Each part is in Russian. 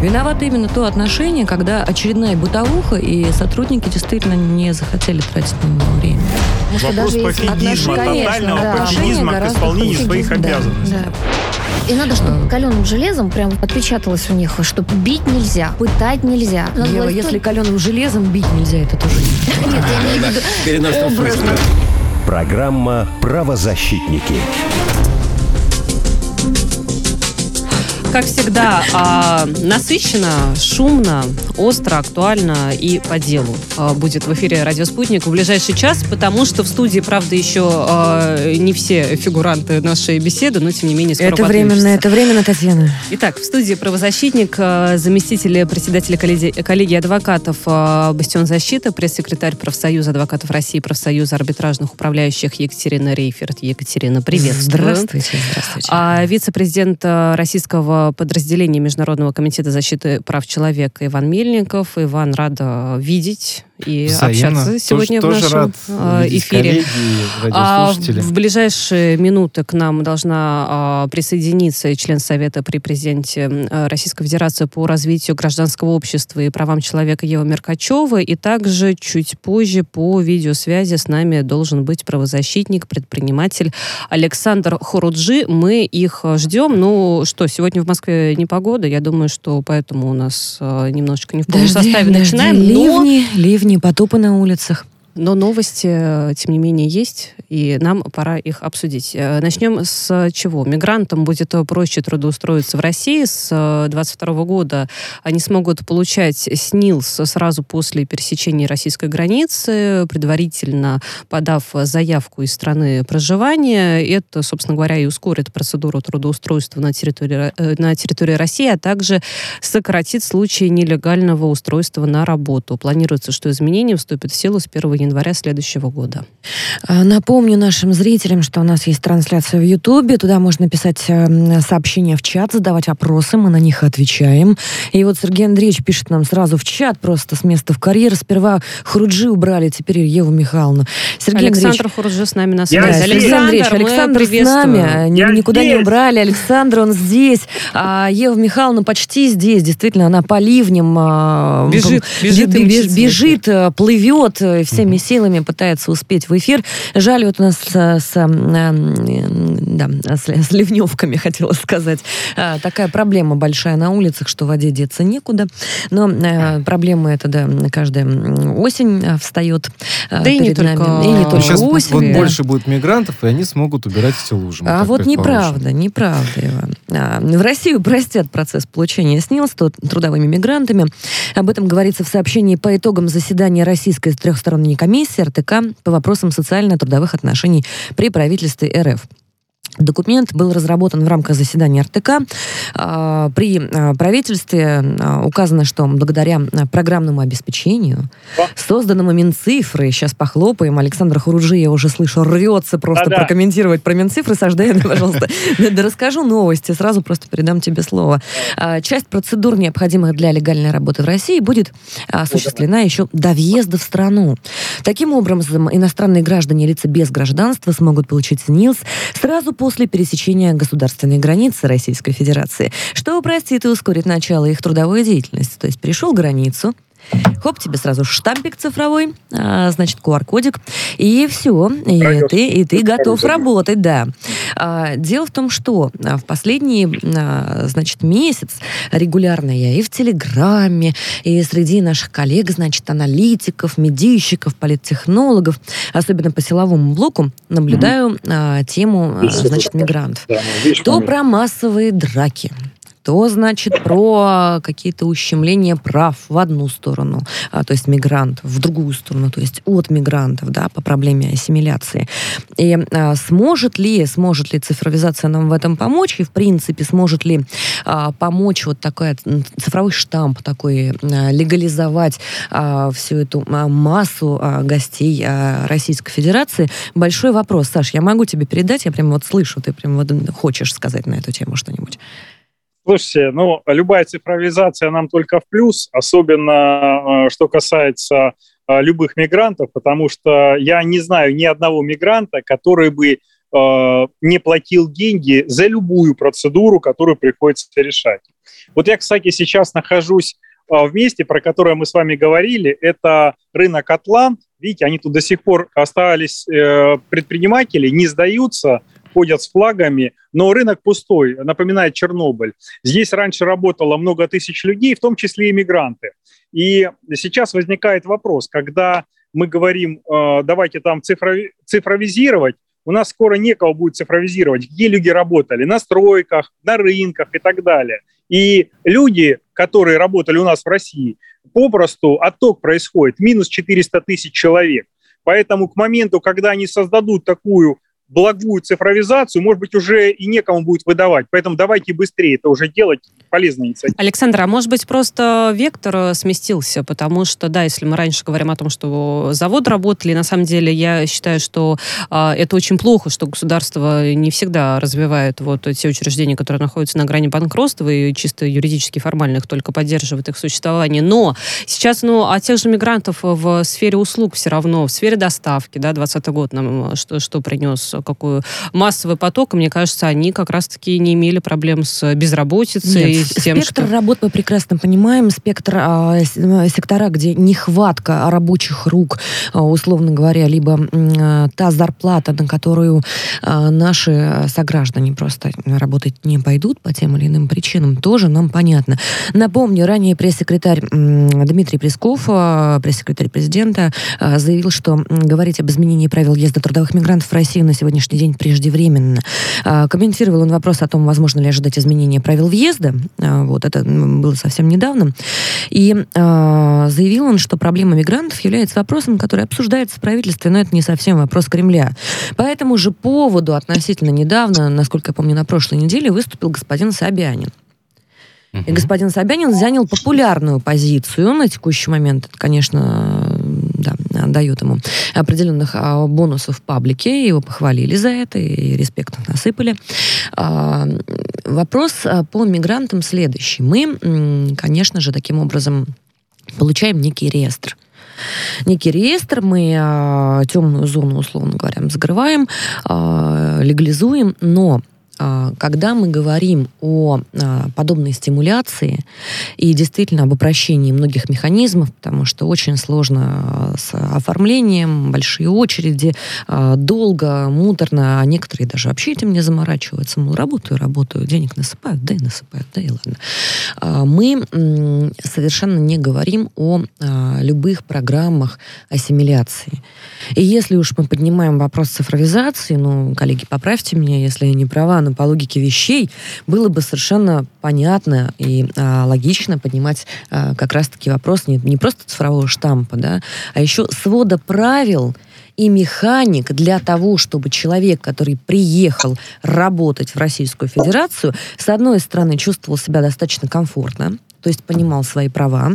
Виновато именно то отношение, когда очередная бытовуха, и сотрудники действительно не захотели тратить на него время. Вопрос пофигизма, тотального пофигизма к исполнению своих обязанностей. Да. И надо, чтобы каленым железом прям отпечаталось у них, что бить нельзя, пытать нельзя. Ева, если каленым железом бить нельзя, это тоже не... Нет, я не веду. Переносим образно. Программа «Правозащитники». Как всегда, насыщенно, шумно, остро, актуально и по делу будет в эфире «Радио Спутник» в ближайший час, потому что в студии, правда, еще не все фигуранты нашей беседы, но, тем не менее, скоро подключимся. Это временно, Татьяна. Итак, в студии правозащитник, заместитель председателя коллегии адвокатов «Бастион защиты», пресс-секретарь Профсоюза адвокатов России, Профсоюза арбитражных управляющих Екатерина Рейферт. Екатерина, приветствую. Здравствуйте. Вице-президент российского подразделение Международного комитета защиты прав человека Иван Мельников. Иван, рада видеть и Заяна общаться сегодня в нашем эфире. Коллеги, в ближайшие минуты к нам должна присоединиться член Совета при президенте Российской Федерации по развитию гражданского общества и правам человека Ева Меркачева. И также чуть позже по видеосвязи с нами должен быть правозащитник, предприниматель Александр Хуруджи. Мы их ждем. Ну что, сегодня в Москве непогода. Я думаю, что поэтому у нас немножечко не в полном составе начинаем. Ливни, потопы на улицах. Но новости, тем не менее, есть, и нам пора их обсудить. Начнем с чего? Мигрантам будет проще трудоустроиться в России. С 2022 года они смогут получать СНИЛС сразу после пересечения российской границы, предварительно подав заявку из страны проживания. Это, собственно говоря, и ускорит процедуру трудоустройства на территории России, а также сократит случаи нелегального устройства на работу. Планируется, что изменения вступят в силу с 1 января следующего года. Напомню нашим зрителям, что у нас есть трансляция в Ютубе. Туда можно писать сообщения в чат, задавать вопросы, мы на них отвечаем. И вот Сергей Андреевич пишет нам сразу в чат, просто с места в карьер. Сперва Хуруджи убрали, теперь Еву Михайловну. Сергей Александр Хуруджи с нами на связи. Александр с нами. Никуда не убрали. Александр, он здесь. А Ева Михайловна почти здесь. Действительно, она по ливням бежит, плывет, всеми силами пытается успеть в эфир. Жаль, вот у нас с ливневками, хотела сказать, такая проблема большая на улицах, что в воде деться некуда. Но проблема эта, да, каждая осень встает перед нами. И не только сейчас осень. Вот больше будет мигрантов, и они смогут убирать эти лужи. А вот неправда, Иван. В Россию простят процесс получения СНИЛС трудовыми мигрантами. Об этом говорится в сообщении по итогам заседания российской трехсторонней комиссии РТК по вопросам социально-трудовых отношений при правительстве РФ. Документ был разработан в рамках заседания РТК. При правительстве указано, что благодаря программному обеспечению, созданному Минцифры, сейчас похлопаем, Александр Хуруджи, я уже слышу, рвется просто прокомментировать про Минцифры. Саш, дай, пожалуйста, расскажу новости, сразу просто передам тебе слово. Часть процедур, необходимых для легальной работы в России, будет осуществлена еще до въезда в страну. Таким образом, иностранные граждане и лица без гражданства смогут получить СНИЛС сразу после пересечения государственной границы Российской Федерации, что упростит и ускорит начало их трудовой деятельности. То есть перешел границу, хоп, тебе сразу штампик цифровой, значит, QR-кодик, и все, и ты готов работать, да. Дело в том, что в последний, значит, месяц регулярно я и в Телеграме, и среди наших коллег, значит, аналитиков, медийщиков, политтехнологов, особенно по силовому блоку, наблюдаю тему, значит, мигрантов. То про массовые драки, то, значит, про какие-то ущемления прав в одну сторону, то есть мигрантов, в другую сторону, то есть от мигрантов, да, по проблеме ассимиляции. И сможет ли цифровизация нам в этом помочь? И, в принципе, сможет ли помочь вот такой цифровой штамп, такой легализовать всю эту массу гостей Российской Федерации? Большой вопрос. Саш, я могу тебе передать? Я прям вот слышу, ты прям вот хочешь сказать на эту тему что-нибудь? Слушайте, любая цифровизация нам только в плюс, особенно что касается любых мигрантов, потому что я не знаю ни одного мигранта, который бы не платил деньги за любую процедуру, которую приходится решать. Вот я, кстати, сейчас нахожусь в месте, про которое мы с вами говорили, это рынок «Атлант». Видите, они тут до сих пор остались предприниматели, не сдаются, ходят с флагами, но рынок пустой, напоминает Чернобыль. Здесь раньше работало много тысяч людей, в том числе и мигранты. И сейчас возникает вопрос, когда мы говорим, давайте там цифровизировать, у нас скоро некого будет цифровизировать, где люди работали, на стройках, на рынках и так далее. И люди, которые работали у нас в России, попросту отток происходит, минус 400 тысяч человек. Поэтому к моменту, когда они создадут такую благую цифровизацию, может быть, уже и некому будет выдавать. Поэтому давайте быстрее это уже делать, полезная инициатива. Александр, а может быть, просто вектор сместился? Потому что, да, если мы раньше говорим о том, что завод работали, на самом деле я считаю, что это очень плохо, что государство не всегда развивает вот те учреждения, которые находятся на грани банкротства и чисто юридически формальных, только поддерживает их существование. Но сейчас, от тех же мигрантов в сфере услуг все равно, в сфере доставки, да, 2020 год нам что принес, какой массовый поток, и мне кажется, они как раз-таки не имели проблем с безработицей. Нет, и с тем, спектр что... работ мы прекрасно понимаем, спектр сектора, где нехватка рабочих рук, условно говоря, либо та зарплата, на которую наши сограждане просто работать не пойдут по тем или иным причинам, тоже нам понятно. Напомню, ранее пресс-секретарь Дмитрий Песков, пресс-секретарь президента, заявил, что говорить об изменении правил въезда трудовых мигрантов в Россию на сегодняшний день преждевременно. Комментировал он вопрос о том, возможно ли ожидать изменения правил въезда. Вот это было совсем недавно. И заявил он, что проблема мигрантов является вопросом, который обсуждается в правительстве, но это не совсем вопрос Кремля. По этому же поводу относительно недавно, насколько я помню, на прошлой неделе выступил господин Собянин. И господин Собянин занял популярную позицию на текущий момент. Это, конечно, да, дает ему определенных бонусов в паблике. Его похвалили за это, и респект насыпали. Вопрос по мигрантам следующий. Мы, конечно же, таким образом получаем некий реестр. Мы темную зону, условно говоря, закрываем, легализуем, но... Когда мы говорим о подобной стимуляции и действительно об упрощении многих механизмов, потому что очень сложно с оформлением, большие очереди, долго, муторно, а некоторые даже вообще этим не заморачиваются, мол, работаю, денег насыпают, да и ладно. Мы совершенно не говорим о любых программах ассимиляции. И если уж мы поднимаем вопрос цифровизации, коллеги, поправьте меня, если я не права, по логике вещей было бы совершенно понятно и логично поднимать как раз-таки вопрос не просто цифрового штампа, да, а еще свода правил и механик для того, чтобы человек, который приехал работать в Российскую Федерацию, с одной стороны, чувствовал себя достаточно комфортно, то есть понимал свои права,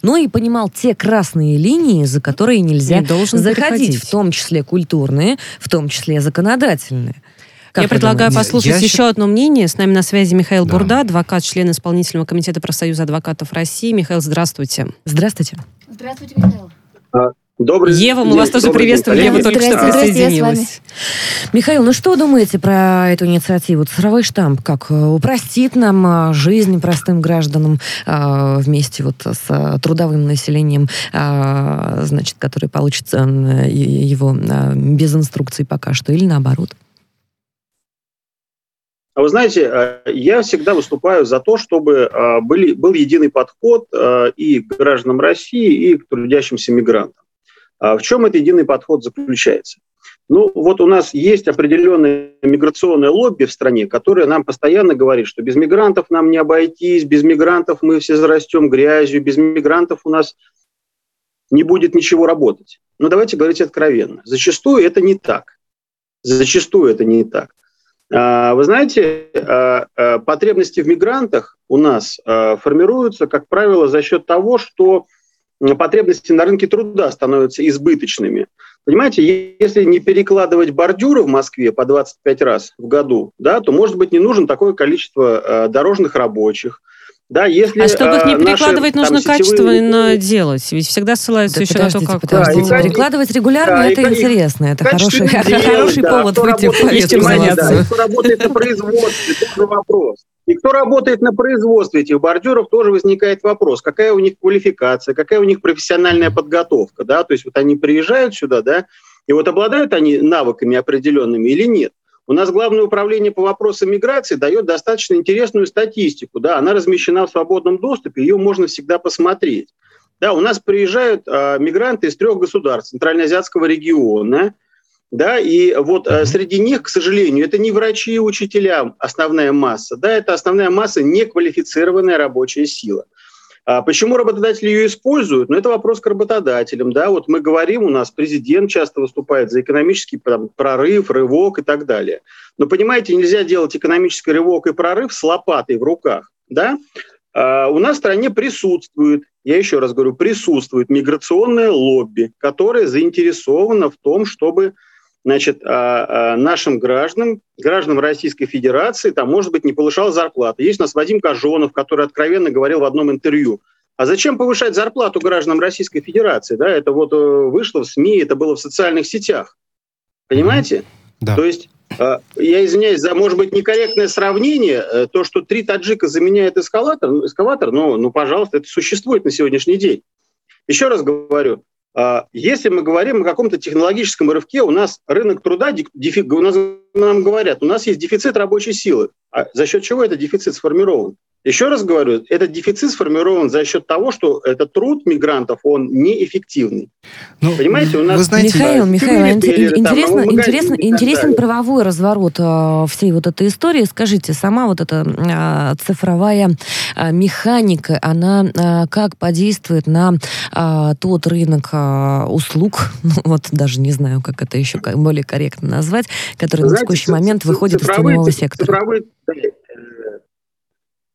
но и понимал те красные линии, за которые нельзя заходить, в том числе культурные, в том числе законодательные. Как я предлагаю послушать еще одно мнение. С нами на связи Михаил Бурда, адвокат, член Исполнительного комитета Профсоюза адвокатов России. Михаил, здравствуйте. Здравствуйте, Михаил. Добрый день. Ева, мы вас тоже приветствуем. Ева только что присоединилась. Михаил, что думаете про эту инициативу? Цифровой штамп как упростит нам жизнь простым гражданам вместе с трудовым населением, которые получат его без инструкций пока что, или наоборот? Вы знаете, я всегда выступаю за то, чтобы был единый подход и к гражданам России, и к трудящимся мигрантам. В чем этот единый подход заключается? У нас есть определенное миграционное лобби в стране, которое нам постоянно говорит, что без мигрантов нам не обойтись, без мигрантов мы все зарастем грязью, без мигрантов у нас не будет ничего работать. Но давайте говорить откровенно. Зачастую это не так. Вы знаете, потребности в мигрантах у нас формируются, как правило, за счет того, что потребности на рынке труда становятся избыточными. Понимаете, если не перекладывать бордюры в Москве по 25 раз в году, да, то, может быть, не нужно такое количество дорожных рабочих, Да, если, а чтобы их не перекладывать, наши, нужно качественно делать. Ведь всегда ссылаются еще на то, как... Перекладывать регулярно, это интересно. Это хороший повод выйти в повестку заняться. Кто работает на производстве, тоже вопрос. И кто работает на производстве этих бордюров, тоже возникает вопрос. Какая у них квалификация, какая у них профессиональная подготовка. Да? То есть вот они приезжают сюда, да, и вот обладают они навыками определенными или нет. У нас Главное управление по вопросам миграции дает достаточно интересную статистику. Да, она размещена в свободном доступе, ее можно всегда посмотреть. Да, у нас приезжают мигранты из 3 государств Центральноазиатского региона. Да, и вот среди них, к сожалению, это не врачи и учителя основная масса. Да, это основная масса неквалифицированная рабочая сила. Почему работодатели ее используют? Ну, это вопрос к работодателям. Да? Вот мы говорим, у нас президент часто выступает за экономический прорыв, рывок и так далее. Но, понимаете, нельзя делать экономический рывок и прорыв с лопатой в руках. Да? У нас в стране присутствует, я еще раз говорю, присутствует миграционное лобби, которое заинтересовано в том, чтобы, значит, нашим гражданам Российской Федерации, там, может быть, не повышала зарплата. Есть у нас Вадим Кожонов, который откровенно говорил в одном интервью, а зачем повышать зарплату гражданам Российской Федерации? Да, это вот вышло в СМИ, это было в социальных сетях. Понимаете? Да. То есть, я извиняюсь за, может быть, некорректное сравнение, то, что 3 таджика заменяет эскалатор, ну, пожалуйста, это существует на сегодняшний день. Еще раз говорю, если мы говорим о каком-то технологическом рывке, у нас рынок труда, нам говорят, у нас есть дефицит рабочей силы. А за счет чего этот дефицит сформирован? Еще раз говорю, этот дефицит сформирован за счет того, что этот труд мигрантов, он неэффективный. Ну, понимаете, у нас... Вы знаете, Михаил, интересен правовой разворот всей вот этой истории. Скажите, сама вот эта цифровая механика, она как подействует на тот рынок услуг, вот даже не знаю, как это еще более корректно назвать, который на текущий момент выходит из теневого сектора?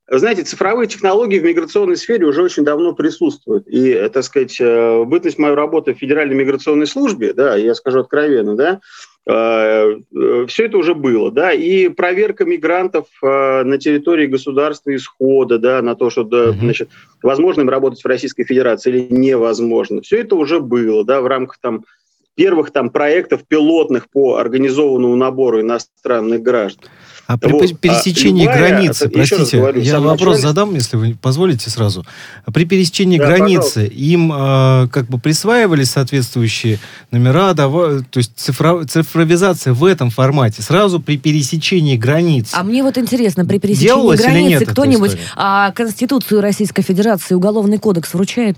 Вы знаете, цифровые технологии в миграционной сфере уже очень давно присутствуют. И, так сказать, бытность моей работы в Федеральной миграционной службе, да, я скажу откровенно, да, все это уже было, да, и проверка мигрантов на территории государства исхода, да, на то, что, да, значит, возможно им работать в Российской Федерации или невозможно, все это уже было, да, в рамках там первых там проектов пилотных по организованному набору иностранных граждан. А при пересечении границы, простите, я вопрос задам, если вы позволите сразу. При пересечении границы им как бы присваивали соответствующие номера, то есть цифровизация в этом формате, сразу при пересечении границ. А мне вот интересно, при пересечении границы кто-нибудь Конституцию Российской Федерации, Уголовный кодекс вручает?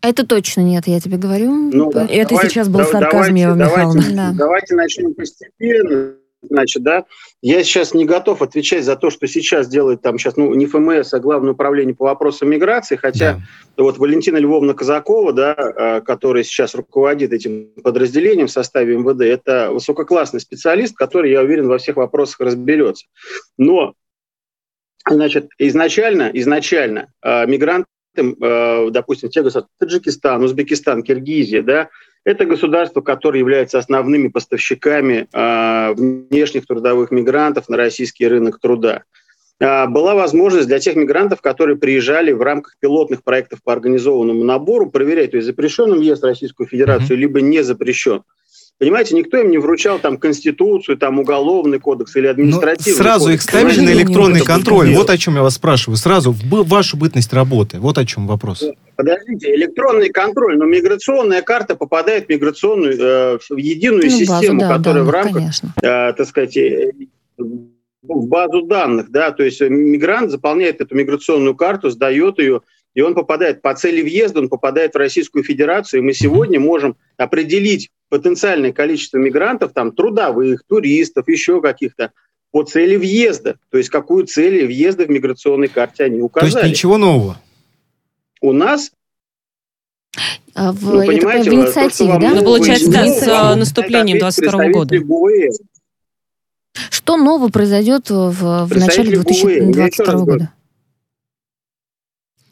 Это точно нет, я тебе говорю. Ну, да. Это давайте, сейчас был сарказм, Ева Михайловна. Давайте начнем постепенно. Значит, да, я сейчас не готов отвечать за то, что сейчас делает там сейчас, ну, не ФМС, а Главное управление по вопросам миграции, хотя да. Вот Валентина Львовна Казакова, да, которая сейчас руководит этим подразделением в составе МВД, это высококлассный специалист, который, я уверен, во всех вопросах разберется. Но, значит, изначально мигранты, допустим, те государства, Таджикистан, Узбекистан, Киргизия, да, это государства, которые являются основными поставщиками внешних трудовых мигрантов на российский рынок труда. Была возможность для тех мигрантов, которые приезжали в рамках пилотных проектов по организованному набору, проверять, то есть запрещен им въезд в Российскую Федерацию, либо не запрещен. Понимаете, никто им не вручал там Конституцию, там Уголовный кодекс или административный кодекс. Сразу их ставили на электронный контроль. Вот о чем я вас спрашиваю. Сразу в вашу бытность работы. Вот о чем вопрос. Подождите, электронный контроль, но миграционная карта попадает в миграционную, в единую систему, базу, да, которая в рамках, так сказать, в базу данных. Да? То есть мигрант заполняет эту миграционную карту, сдает ее, и он попадает по цели въезда, он попадает в Российскую Федерацию, и мы сегодня можем определить потенциальное количество мигрантов, там, трудовых, туристов, еще каких-то, по цели въезда. То есть какую цель въезда в миграционной карте они указали. То есть ничего нового? У нас... ну, понимаете, то, что вам... Да? Ну, получается, да, с наступлением 22 года. Что нового произойдет в начале 2022 года?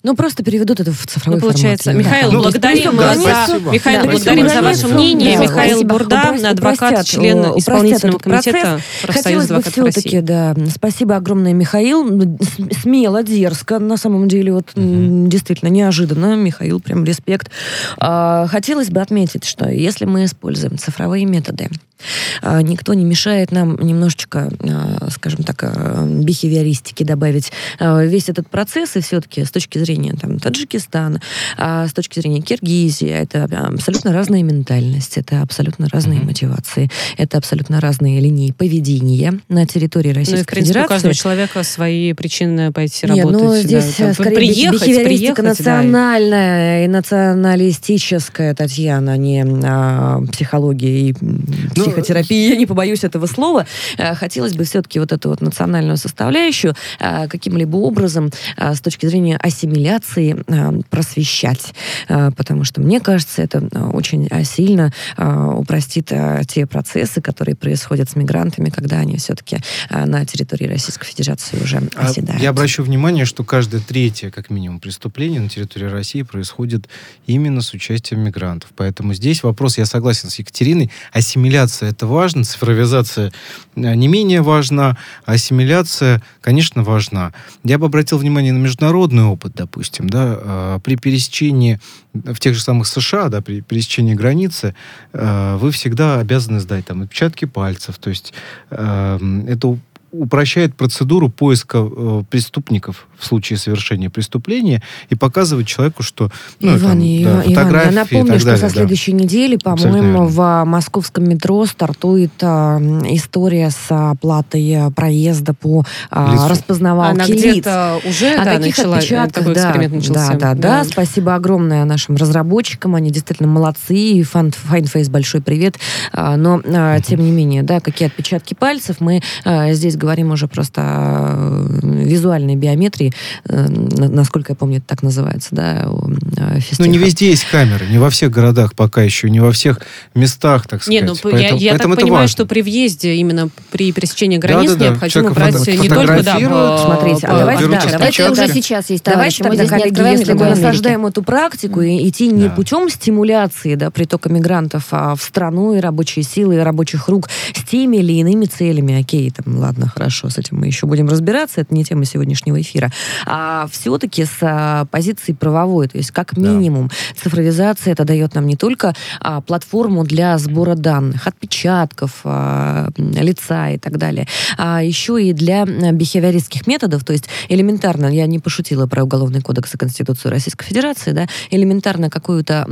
Ну, просто переведут это в цифровой формат. Получается, да. Михаил, благодарим вас. Михаил, благодарим за ваше мнение. Михаил Бурда, адвокат, член исполнительного комитета Профсоюза адвокатов России. Все-таки, да, спасибо огромное, Михаил. Смело, дерзко, на самом деле, вот действительно неожиданно. Михаил, прям респект. Хотелось бы отметить, что если мы используем цифровые методы, никто не мешает нам немножечко, скажем так, бихевиористики добавить весь этот процесс, и все-таки с точки зрения там, Таджикистана, с точки зрения Киргизии, это абсолютно разная ментальность, это абсолютно разные мотивации, это абсолютно разные линии поведения на территории Российской Федерации. У каждого человека свои причины пойти работать. Нет, ну, здесь да, там, скорее бихевиористика национальная и националистическая, Татьяна, не психология и психотерапии, я не побоюсь этого слова. Хотелось бы все-таки вот эту вот национальную составляющую каким-либо образом с точки зрения ассимиляции просвещать, потому что, мне кажется, это очень сильно упростит те процессы, которые происходят с мигрантами, когда они все-таки на территории Российской Федерации уже оседают. Я обращу внимание, что каждое третье, как минимум, преступление на территории России происходит именно с участием мигрантов. Поэтому здесь вопрос, я согласен с Екатериной, ассимиляция — это важно, цифровизация не менее важна, ассимиляция, конечно, важна. Я бы обратил внимание на международный опыт, допустим, да, при пересечении в тех же самых США, да, при пересечении границы вы всегда обязаны сдать там отпечатки пальцев, то есть это упрощает процедуру поиска преступников в случае совершения преступления и показывать человеку, что... Ну, Иван, там, да, фотографии, я напомню, и так далее, что со следующей недели, по-моему, в московском метро стартует история с оплатой проезда по распознавалке лиц. Она где-то уже начала, такой эксперимент начался. Да, спасибо огромное нашим разработчикам, они действительно молодцы, и Find Face большой привет, но, тем не менее, да, какие отпечатки пальцев, мы здесь говорим уже просто о визуальной биометрии, насколько я помню, это так называется, да, фестиваля. Ну, не везде есть камеры, не во всех городах пока еще, не во всех местах, так сказать. Не, ну, поэтому, я так понимаю, важно, что при въезде, именно при пересечении границ, необходимо брать не только... Смотрите, это уже сейчас есть, товарищи. Давайте тогда, коллеги, если мы насаждаем эту практику и идти не путем стимуляции, да, притока мигрантов в страну и рабочие силы, и рабочих рук с теми или иными целями, окей, там, ладно, хорошо, с этим мы еще будем разбираться, это не тема сегодняшнего эфира, а все-таки с позиции правовой, то есть как минимум цифровизация это дает нам не только платформу для сбора данных, отпечатков лица и так далее, а еще и для бихевиористских методов, то есть элементарно, я не пошутила про Уголовный кодекс и Конституцию Российской Федерации, да, элементарно какую-то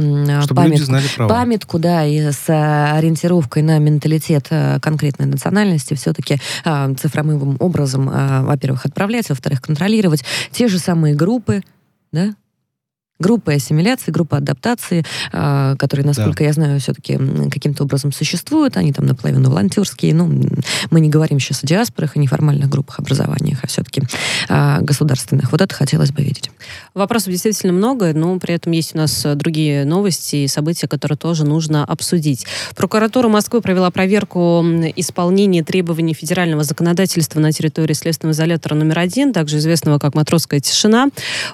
памятку, да, и с ориентировкой на менталитет конкретной национальности все-таки цифровым образом, во-первых, отправлять, во-вторых, контролировать те же самые группы, да, группы ассимиляции, группы адаптации, которые, насколько я знаю, все-таки каким-то образом существуют. Они там наполовину волонтерские. Ну, мы не говорим сейчас о диаспорах и неформальных группах образованиях, а все-таки государственных. Вот это хотелось бы видеть. Вопросов действительно много, но при этом есть у нас другие новости и события, которые тоже нужно обсудить. Прокуратура Москвы провела проверку исполнения требований федерального законодательства на территории следственного изолятора номер 1, также известного как Матросская тишина.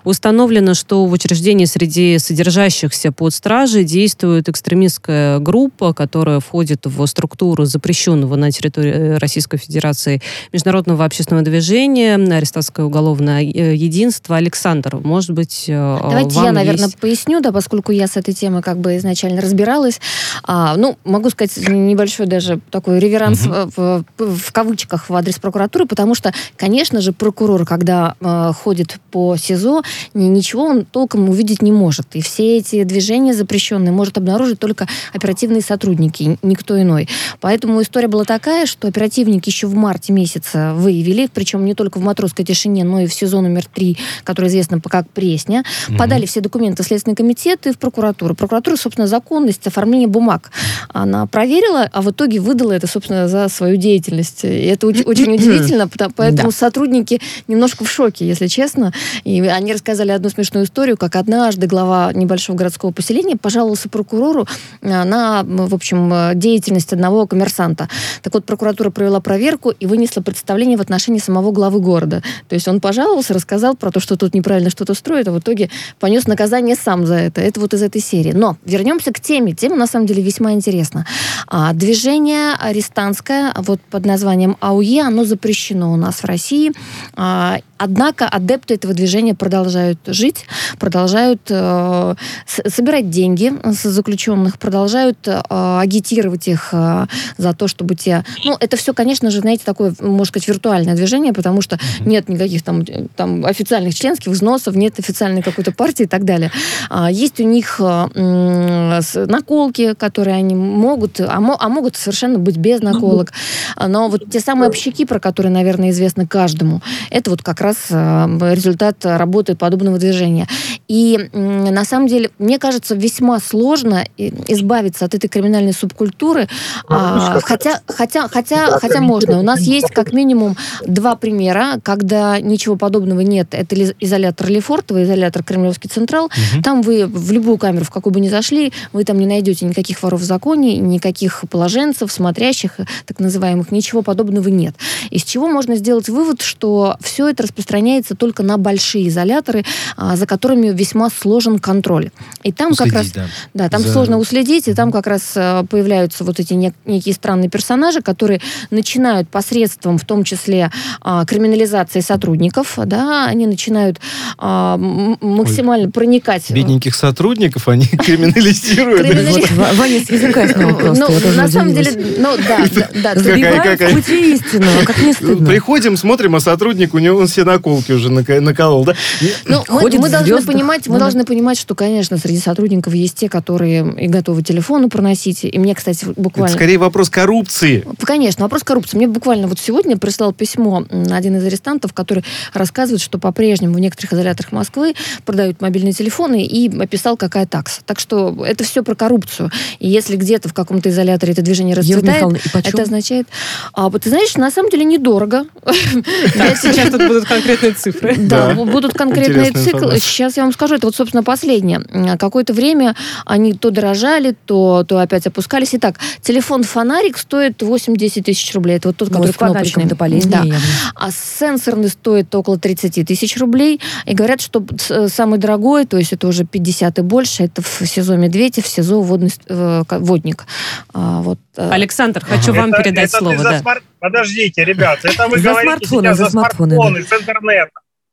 Установлено, что в учреждении среди содержащихся под стражей действует экстремистская группа, которая входит в структуру запрещенного на территории Российской Федерации международного общественного движения «Арестантское уголовное единство». Александр, может быть, давайте я, наверное, поясню, да, поскольку я с этой темой как бы изначально разбиралась. Ну, могу сказать небольшой даже такой реверанс в кавычках в адрес прокуратуры, потому что, конечно же, прокурор, когда ходит по СИЗО, ничего он толком увидеть не может. И все эти движения запрещенные может обнаружить только оперативные сотрудники, никто иной. Поэтому история была такая, что оперативники еще в марте месяца выявили, причем не только в Матросской тишине, но и в СИЗО номер 3, которое известно как Пресня, подали все документы в Следственный комитет и в прокуратуру. Прокуратура, собственно, законность оформления бумаг она проверила, а в итоге выдала это, собственно, за свою деятельность. И это очень удивительно, поэтому сотрудники немножко в шоке, если честно. И они рассказали одну смешную историю, как однажды глава небольшого городского поселения пожаловался прокурору на, в общем, деятельность одного коммерсанта. Так вот, прокуратура провела проверку и вынесла представление в отношении самого главы города. То есть он пожаловался, рассказал про то, что тут неправильно что-то строит, а в итоге понес наказание сам за это. Это вот из этой серии. Но вернемся к теме. Тема, на самом деле, весьма интересна. Движение арестантское, вот под названием АУЕ, оно запрещено у нас в России. Однако адепты этого движения продолжают жить, продолжают собирать деньги с заключенных, продолжают агитировать их за то, чтобы те... Ну, это все, конечно же, знаете, такое, можно сказать, виртуальное движение, потому что нет никаких там официальных членских взносов, нет официальной какой-то партии и так далее. Есть у них наколки, которые они могут... А могут совершенно быть без наколок. Но вот те самые общаки, про которые, наверное, известно каждому, это вот как раз результат работы подобного движения. И на самом деле, мне кажется, весьма сложно избавиться от этой криминальной субкультуры, хотя можно. У нас есть как минимум два примера, когда ничего подобного нет. Это изолятор Лефортово, изолятор Кремлевский Централ. Угу. Там вы в любую камеру, в какую бы ни зашли, вы там не найдете никаких воров в законе, никаких положенцев, смотрящих, так называемых, ничего подобного нет. Из чего можно сделать вывод, что все это распространяется только на большие изоляторы, за которыми весьма сложен контроль. И там уследить, как раз... Да, там сложно уследить, и там как раз появляются вот эти некие странные персонажи, которые начинают посредством, в том числе, криминализации сотрудников, да, они начинают максимально проникать... Бедненьких сотрудников они криминализируют. Ваня, с языка снял просто. На самом деле, ну да. Забивают в пути истинного, как не стыдно. Приходим, смотрим, а сотрудник, у него он все наколки уже наколол, да? Ну, мы должны понимать, что, конечно, среди сотрудников есть те, которые и готовы телефону проносить. И мне, кстати, буквально... Это скорее вопрос коррупции. Конечно, вопрос коррупции. Мне буквально вот сегодня прислал письмо один из арестантов, который рассказывает, что по-прежнему в некоторых изоляторах Москвы продают мобильные телефоны, и описал, какая такса. Так что это все про коррупцию. И если где-то в каком-то изоляторе это движение расцветает, это означает... Ты знаешь, на самом деле недорого. Сейчас тут будут конкретные цифры. Да, будут конкретные цифры. Сейчас я вам скажу, это вот, собственно, последнее. Какое-то время они то дорожали, то опять опускались. Итак, телефон-фонарик стоит 8-10 тысяч рублей. Это вот тот, который кнопочный. Это полезнее. А сенсорный стоит около 30 тысяч рублей. И говорят, что самый дорогой, то есть это уже 50 и больше, это в СИЗО Медведь, в СИЗО Водник. Вот. Александр, хочу вам передать слово. Да. Подождите, ребята, это вы говорите сейчас за смартфоны, с интернетом.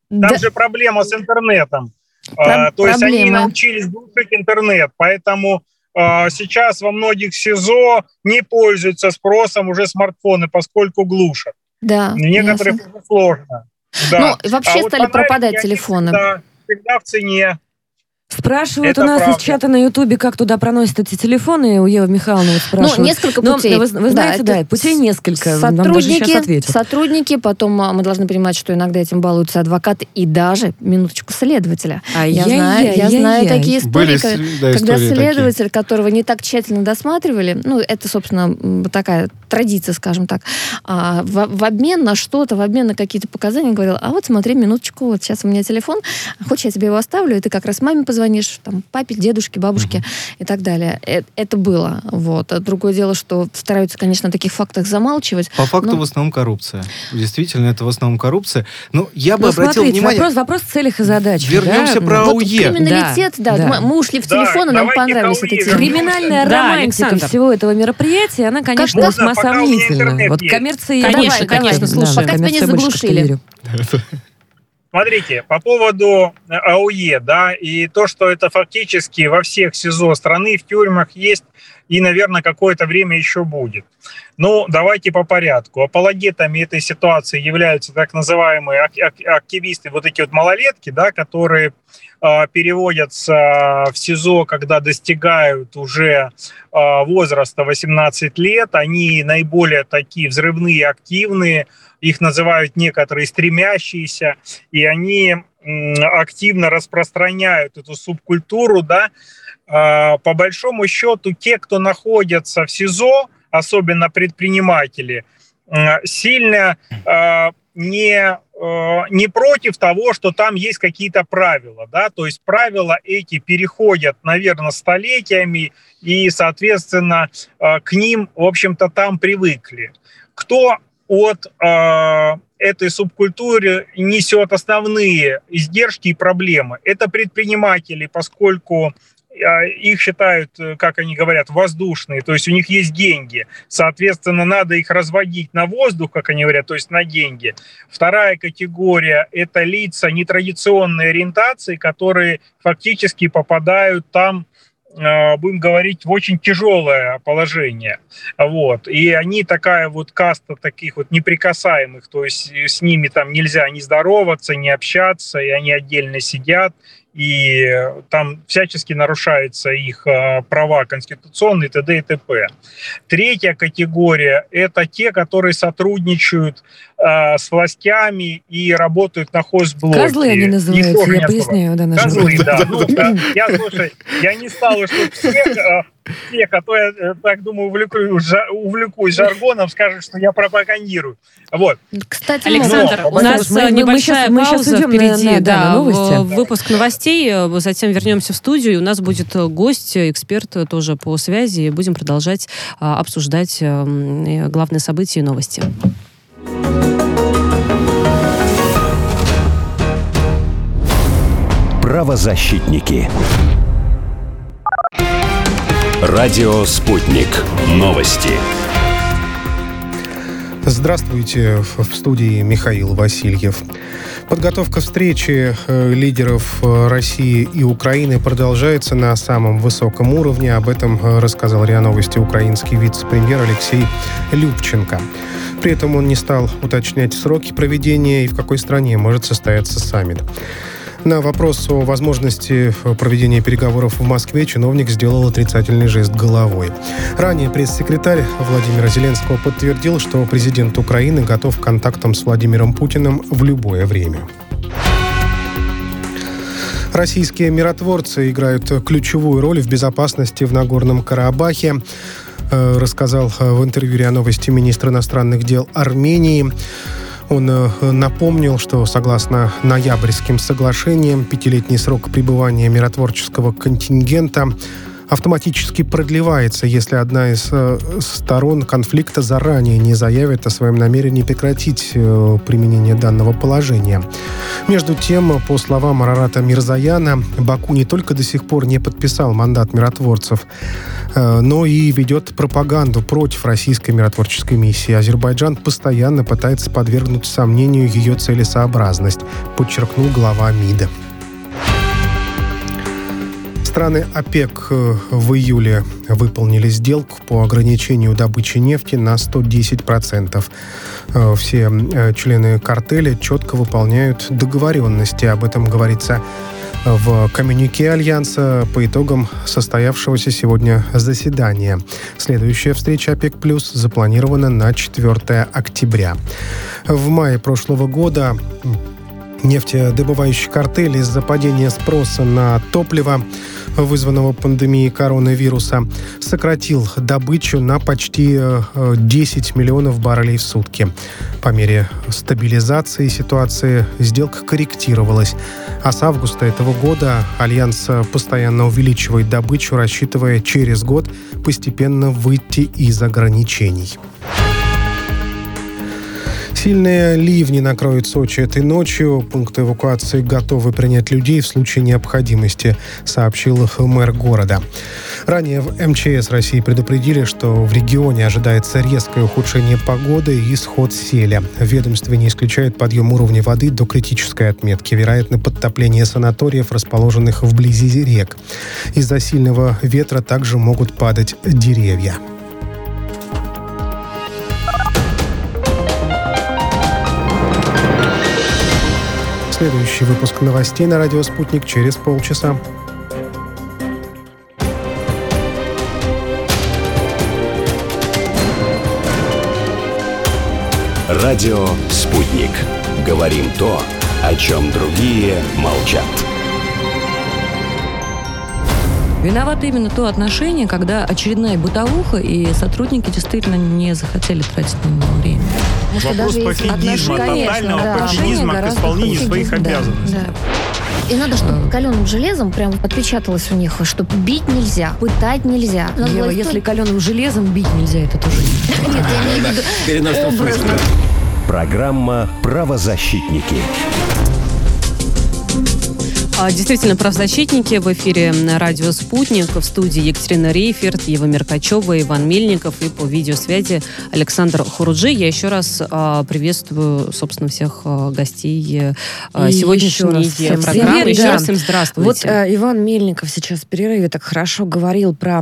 Там же проблема с интернетом. То есть они научились глушить интернет, поэтому сейчас во многих СИЗО не пользуются спросом уже смартфоны, поскольку глушат. Да. Некоторых уже сложно. Да. Ну, вообще стали пропадать телефоны. Да, всегда в цене. Спрашивают у нас правда. Из чата на Ютубе, как туда проносят эти телефоны, у Евы Михайловны вот спрашивают. Ну, несколько путей. Вы знаете, да, путей несколько. Сотрудники, потом мы должны понимать, что иногда этим балуются адвокаты и даже, минуточку, следователя. Я знаю такие истории, когда следователь, которого не так тщательно досматривали, ну, это, собственно, такая традиция, скажем так, в обмен на что-то, в обмен на какие-то показания говорил, а вот смотри, минуточку, вот сейчас у меня телефон, хочешь, я тебе его оставлю, и ты как раз маме позвонишь, там, папе, дедушке, бабушке и так далее. Это было. Вот. А другое дело, что стараются, конечно, о таких фактах замалчивать. По факту в основном коррупция. Действительно, это в основном коррупция. Но я бы обратил внимание... Вопрос в целях и задачах. Вернемся про АУЕ. Вот криминалитет, да. Мы ушли в телефон, и нам понравились эти темы. Криминальная романтика всего этого мероприятия, она, конечно, весьма сомнительна. Вот коммерция... Конечно, слушай. Пока тебя не заглушили. Смотрите, по поводу АУЕ, да, и то, что это фактически во всех СИЗО страны, в тюрьмах есть и, наверное, какое-то время еще будет. Ну, давайте по порядку. Апологетами этой ситуации являются так называемые активисты, вот эти вот малолетки, да, которые переводятся в СИЗО, когда достигают уже возраста 18 лет. Они наиболее такие взрывные, активные. Их называют некоторые стремящиеся, и они активно распространяют эту субкультуру. Да? По большому счету, те, кто находятся в СИЗО, особенно предприниматели, сильно не против того, что там есть какие-то правила, да, то есть правила эти переходят, наверное, столетиями, и, соответственно, к ним, в общем-то, там привыкли. Кто от этой субкультуры несет основные издержки и проблемы? Это предприниматели, поскольку их считают, как они говорят, воздушные, то есть у них есть деньги, соответственно, надо их разводить на воздух, как они говорят, то есть на деньги. Вторая категория – это лица нетрадиционной ориентации, которые фактически попадают там, будем говорить, в очень тяжелое положение. Вот. И они такая вот каста таких вот неприкасаемых, то есть с ними там нельзя ни здороваться, ни общаться, и они отдельно сидят, и там всячески нарушаются их права конституционные, т.д. и т.п. Третья категория – это те, которые сотрудничают с властями и работают на хозблоке. Козлы они называются, я поясняю. Да, козлы, да. Ну, да. Я не стал уж тут всех, а то я, так думаю, увлекусь жаргоном, скажут, что я пропагандирую. Вот. Кстати, Александр, у нас небольшая пауза впереди. Выпуск новостей, затем вернемся в студию, и у нас будет гость, эксперт тоже по связи, и будем продолжать обсуждать главные события и новости. Правозащитники. Радио «Спутник». Новости. Здравствуйте. В студии Михаил Васильев. Подготовка встречи лидеров России и Украины продолжается на самом высоком уровне. Об этом рассказал РИА Новости украинский вице-премьер Алексей Любченко. При этом он не стал уточнять сроки проведения и в какой стране может состояться саммит. На вопрос о возможности проведения переговоров в Москве чиновник сделал отрицательный жест головой. Ранее пресс-секретарь Владимира Зеленского подтвердил, что президент Украины готов к контактам с Владимиром Путиным в любое время. Российские миротворцы играют ключевую роль в безопасности в Нагорном Карабахе, рассказал в интервью РИА Новости министр иностранных дел Армении. Он напомнил, что согласно ноябрьским соглашениям, 5-летний срок пребывания миротворческого контингента автоматически продлевается, если одна из сторон конфликта заранее не заявит о своем намерении прекратить применение данного положения. Между тем, по словам Арарата Мирзояна, Баку не только до сих пор не подписал мандат миротворцев, но и ведет пропаганду против российской миротворческой миссии. Азербайджан постоянно пытается подвергнуть сомнению ее целесообразность, подчеркнул глава МИДа. Страны ОПЕК в июле выполнили сделку по ограничению добычи нефти на 110%. Все члены картеля четко выполняют договоренности. Об этом говорится в коммюнике Альянса по итогам состоявшегося сегодня заседания. Следующая встреча ОПЕК+, запланирована на 4 октября. В мае прошлого года нефтедобывающий картель из-за падения спроса на топливо, вызванного пандемией коронавируса, сократил добычу на почти 10 миллионов баррелей в сутки. По мере стабилизации ситуации сделка корректировалась, а с августа этого года Альянс постоянно увеличивает добычу, рассчитывая через год постепенно выйти из ограничений. Сильные ливни накроют Сочи этой ночью. Пункты эвакуации готовы принять людей в случае необходимости, сообщил мэр города. Ранее в МЧС России предупредили, что в регионе ожидается резкое ухудшение погоды и сход селя. Ведомство не исключает подъем уровня воды до критической отметки. Вероятно, подтопление санаториев, расположенных вблизи рек. Из-за сильного ветра также могут падать деревья. Следующий выпуск новостей на радио «Спутник» через полчаса. Радио «Спутник». Говорим то, о чем другие молчат. Виновато именно то отношение, когда очередная бытовуха, и сотрудники действительно не захотели тратить на него время. потому что вопрос даже пофигизма, есть отношения, тотального пофигизма к исполнению своих обязанностей. И надо, чтобы каленым железом прям отпечаталось у них, что бить нельзя, пытать нельзя. Ева, если каленым железом бить нельзя, это тоже нет. Нет, я не веду образно. Программа «Правозащитники». Действительно, правозащитники в эфире «Радио Спутник». В студии Екатерина Рейферт, Ева Меркачева, Иван Мельников и по видеосвязи Александр Хуруджи. Я еще раз приветствую, собственно, всех гостей сегодняшней программы. Еще раз всем здравствуйте. Вот Иван Мельников сейчас в перерыве так хорошо говорил про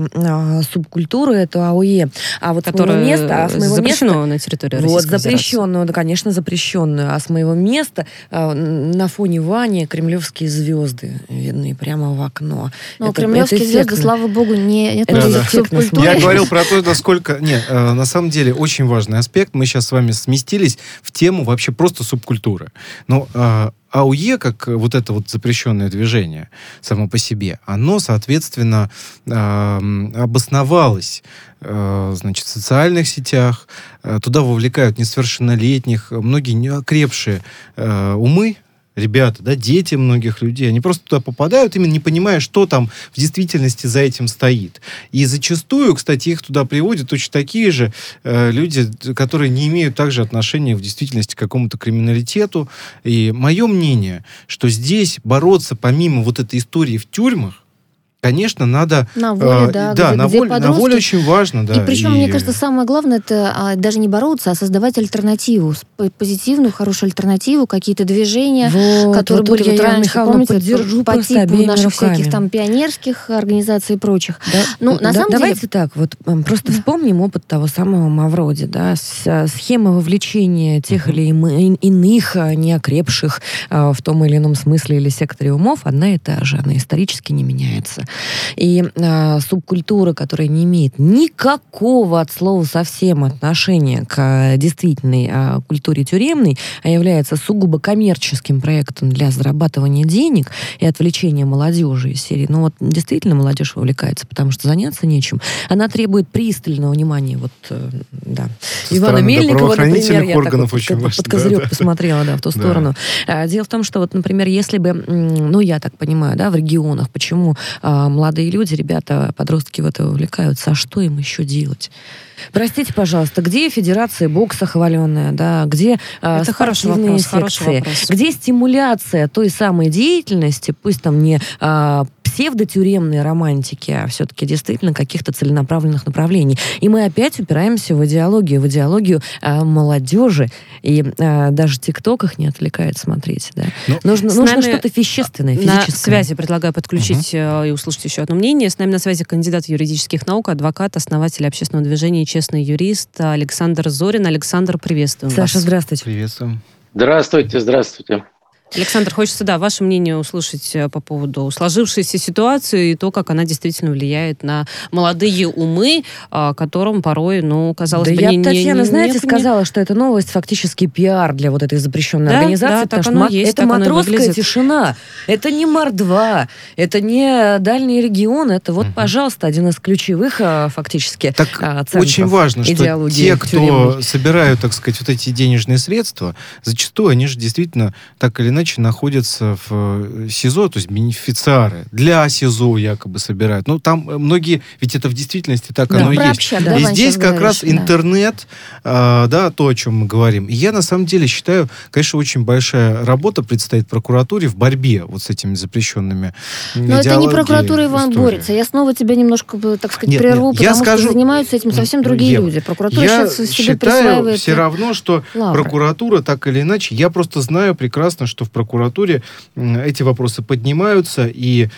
субкультуру, эту АУЕ. А вот запрещенную на территории Российской Федерации. Вот, запрещенную, да, конечно, запрещенную. А с моего места на фоне Вани кремлевские звезды видны прямо в окно. Ну, кремлевские звезды, слава богу, нет. Я говорил про то, насколько... Нет, на самом деле, очень важный аспект. Мы сейчас с вами сместились в тему вообще просто субкультуры. Но АУЕ, как вот это вот запрещенное движение само по себе, оно, соответственно, обосновалось, значит, в социальных сетях. Туда вовлекают несовершеннолетних, многие неокрепшие умы, ребята, да, дети многих людей, они просто туда попадают, именно не понимая, что там в действительности за этим стоит. И зачастую, кстати, их туда приводят точно такие же люди, которые не имеют также отношения в действительности к какому-то криминалитету. И мое мнение, что здесь бороться помимо вот этой истории в тюрьмах, конечно, надо... На воле, на воле очень важно, да. И причем, мне кажется, самое главное, это даже не бороться, а создавать альтернативу, позитивную, хорошую альтернативу, какие-то движения, вот, которые были вот раньше, помните, по типу наших всяких там пионерских организаций и прочих. Да, ну, на самом давайте деле... так, вот просто вспомним опыт того самого Мавроди, да, схема вовлечения тех или иных неокрепших в том или ином смысле или секторе умов одна и та же, она исторически не меняется. И субкультура, которая не имеет никакого от слова совсем отношения к действительной культуре тюремной, а является сугубо коммерческим проектом для зарабатывания денег и отвлечения молодежи из серии. Ну вот действительно молодежь вовлекается, потому что заняться нечем. Она требует пристального внимания. Вот, да. Ивана Мельникова, например, я так вот под козырек посмотрела, да, в ту сторону. Дело в том, что вот, например, если бы, ну я так понимаю, да, в регионах, почему молодые люди, ребята, подростки в это увлекаются. А что им еще делать? Простите, пожалуйста, где федерация бокса хваленая, да, где спортивные секции, где стимуляция той самой деятельности, пусть там не псевдотюремной романтики, а все-таки действительно каких-то целенаправленных направлений. И мы опять упираемся в идеологию молодежи. И даже ТикТок их не отвлекает смотреть. Да. Нужно что-то вещественное, физическое. На связи предлагаю подключить и услышать еще одно мнение. С нами на связи кандидат юридических наук, адвокат, основатель общественного движения «Честный юрист» Александр Зорин. Александр, приветствуем вас. Саша, здравствуйте. Приветствуем. Здравствуйте, здравствуйте. Александр, хочется, да, ваше мнение услышать по поводу сложившейся ситуации и то, как она действительно влияет на молодые умы, которым порой, ну, казалось бы, не... Да я, Татьяна, знаете, сказала, что эта новость фактически пиар для вот этой запрещенной организации, потому что это Матросская тишина, это не Мордва, это не дальние регионы, это вот, пожалуйста, один из ключевых фактически центров. Очень важно, что те, кто собирают, так сказать, вот эти денежные средства, зачастую они же действительно так или иначе находятся в СИЗО, то есть бенефициары для СИЗО якобы собирают. Ну, там многие, ведь это в действительности так оно и есть. Да, и здесь как раз интернет, да, то, о чем мы говорим. И я на самом деле считаю, конечно, очень большая работа предстоит прокуратуре в борьбе вот с этими запрещенными идеологиями. Но это не прокуратура, Иван, борется. Я снова тебя немножко, так сказать, прерву, потому что занимаются этим совсем другие люди. Прокуратура сейчас себе присваивает. Я считаю все равно, что прокуратура так или иначе, я просто знаю прекрасно, что в прокуратуре эти вопросы поднимаются, и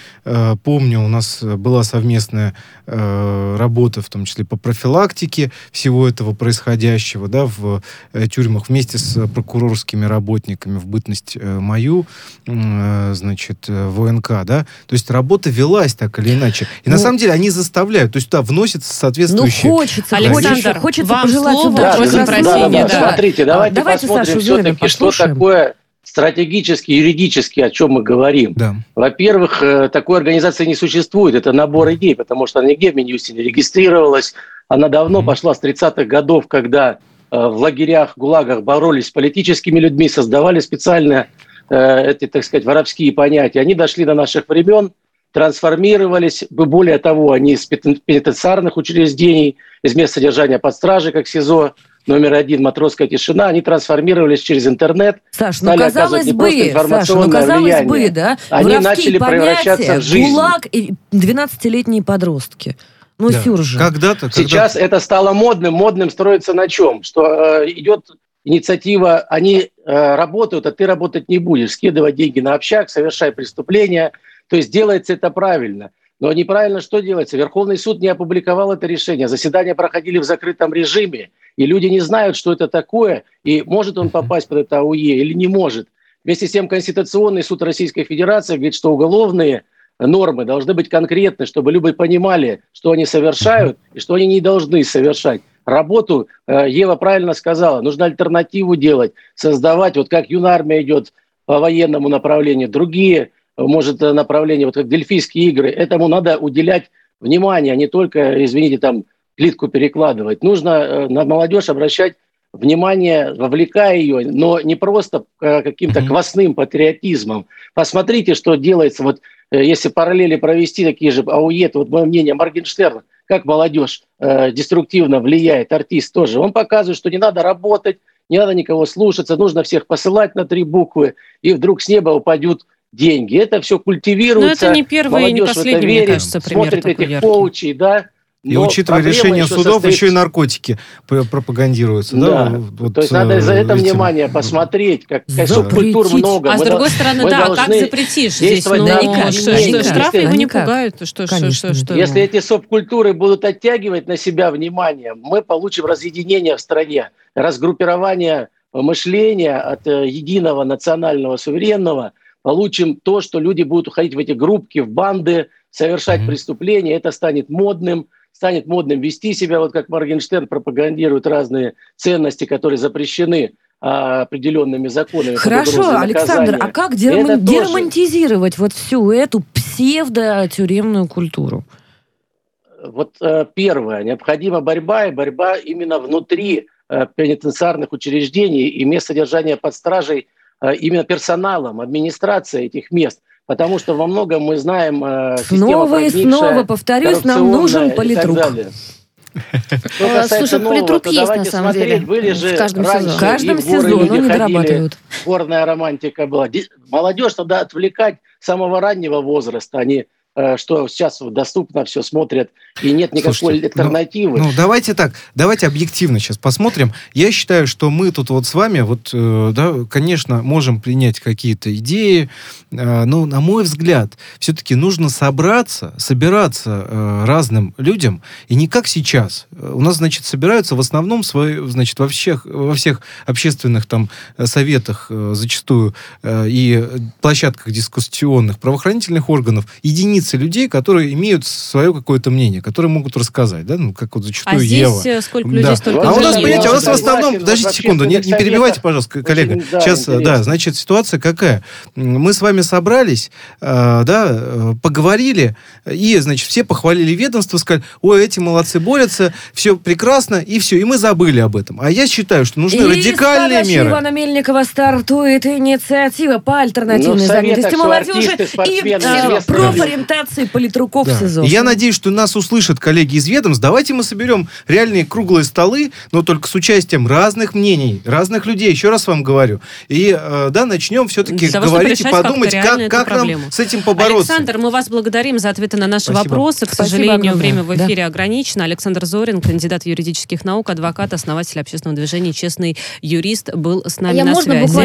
помню, у нас была совместная работа, в том числе по профилактике всего этого происходящего, да, в тюрьмах вместе с прокурорскими работниками в бытность мою, значит, ВНК, да, то есть работа велась так или иначе, и на самом деле они заставляют, то есть туда вносятся соответствующие... Ну, хочется вам слово, просим прощения. Смотрите, давайте посмотрим все-таки, что такое... Стратегически, юридически, о чем мы говорим. Да. Во-первых, такой организации не существует. Это набор идей, потому что она нигде в Минюсте не регистрировалась. Она давно пошла с 30-х годов, когда в лагерях, гулагах боролись с политическими людьми, создавали специально эти, так сказать, воровские понятия. Они дошли до наших времен, трансформировались. Более того, они из пенитенциарных учреждений, из мест содержания под стражей, как СИЗО №1 «Матросская тишина», они трансформировались через интернет, стали оказывать не просто информационное влияние. Да? Они начали превращаться в жизнь. ГУЛАГ и 12-летние подростки. Когда-то. Сейчас это стало модным. Модным строится на чем? Что идет инициатива, они работают, а ты работать не будешь. Скидывай деньги на общак, совершай преступления. То есть делается это правильно. Но неправильно что делается? Верховный суд не опубликовал это решение. Заседания проходили в закрытом режиме, и люди не знают, что это такое, и может он попасть под это АУЕ или не может. Вместе с тем Конституционный суд Российской Федерации говорит, что уголовные нормы должны быть конкретны, чтобы люди понимали, что они совершают и что они не должны совершать. Работу, Ева правильно сказала, нужно альтернативу делать, создавать, вот как Юнармия идет по военному направлению, другие, может, направления, вот как Дельфийские игры, этому надо уделять внимание, а не только, извините, там, плитку перекладывать. Нужно на молодежь обращать внимание, вовлекая ее, но не просто каким-то квасным патриотизмом. Посмотрите, что делается. Вот если параллели провести такие же АУЕ, то вот мое мнение, Моргенштерн, как молодежь деструктивно влияет, артист тоже. Он показывает, что не надо работать, не надо никого слушаться, нужно всех посылать на 3 буквы, и вдруг с неба упадут деньги. Это все культивируется. Но это не первый молодежь и не последний, верит, мне кажется, пример смотрит такой этих яркий. Коучей, да. И учитывая решение судов, еще и наркотики пропагандируются. Да. Да? Вот, то есть надо за это внимание посмотреть, как субкультур много. А с другой стороны, да, как запретишь здесь? Ну, никак. Штрафы его не пугают. Если эти субкультуры будут оттягивать на себя внимание, мы получим разъединение в стране, разгруппирование мышления от единого национального суверенного, получим то, что люди будут уходить в эти группки, в банды, совершать преступления, это станет модным. Станет модным вести себя, вот как Моргенштерн пропагандирует разные ценности, которые запрещены определенными законами. Хорошо, Александр, а как деромантизировать вот всю эту псевдо-тюремную культуру? Вот первое, необходима борьба, и борьба именно внутри пенитенциарных учреждений и мест содержания под стражей именно персоналом, администрацией этих мест. Потому что во многом мы знаем Снова, повторюсь, нам нужен политрук. Слушай, политрук есть на самом деле. Были же в каждом сезоне, но не дорабатывают. Горная романтика была. Молодежь надо отвлекать с самого раннего возраста, они что сейчас доступно, все смотрят, и нет никакой альтернативы. Давайте объективно сейчас посмотрим. Я считаю, что мы тут вот с вами, конечно, можем принять какие-то идеи, но, на мой взгляд, все-таки нужно собираться разным людям, и не как сейчас. У нас, собираются в основном, во всех общественных там советах зачастую и площадках дискуссионных правоохранительных органов единицы людей, которые имеют свое какое-то мнение, которые могут рассказать, да, как зачастую Ева. А здесь сколько людей, столько людей. А у нас, понимаете, в основном... Подождите секунду, не перебивайте, пожалуйста, коллега. Сейчас, ситуация какая? Мы с вами собрались, поговорили, и, все похвалили ведомство, сказали, ой, эти молодцы борются, все прекрасно, и все, и мы забыли об этом. А я считаю, что нужны радикальные меры. И Ивана Мельникова стартует инициатива по альтернативной занятости молодежи и профориентации политруков СИЗО. Я надеюсь, что нас услышат коллеги из ведомств. Давайте мы соберем реальные круглые столы, но только с участием разных мнений, разных людей. Еще раз вам говорю. И начнем все-таки говорить и подумать, как нам с этим побороться. Александр, мы вас благодарим за ответы на наши вопросы. К сожалению, время в эфире ограничено. Александр Зорин, кандидат юридических наук, адвокат, основатель общественного движения «Честный юрист», был с нами на связи.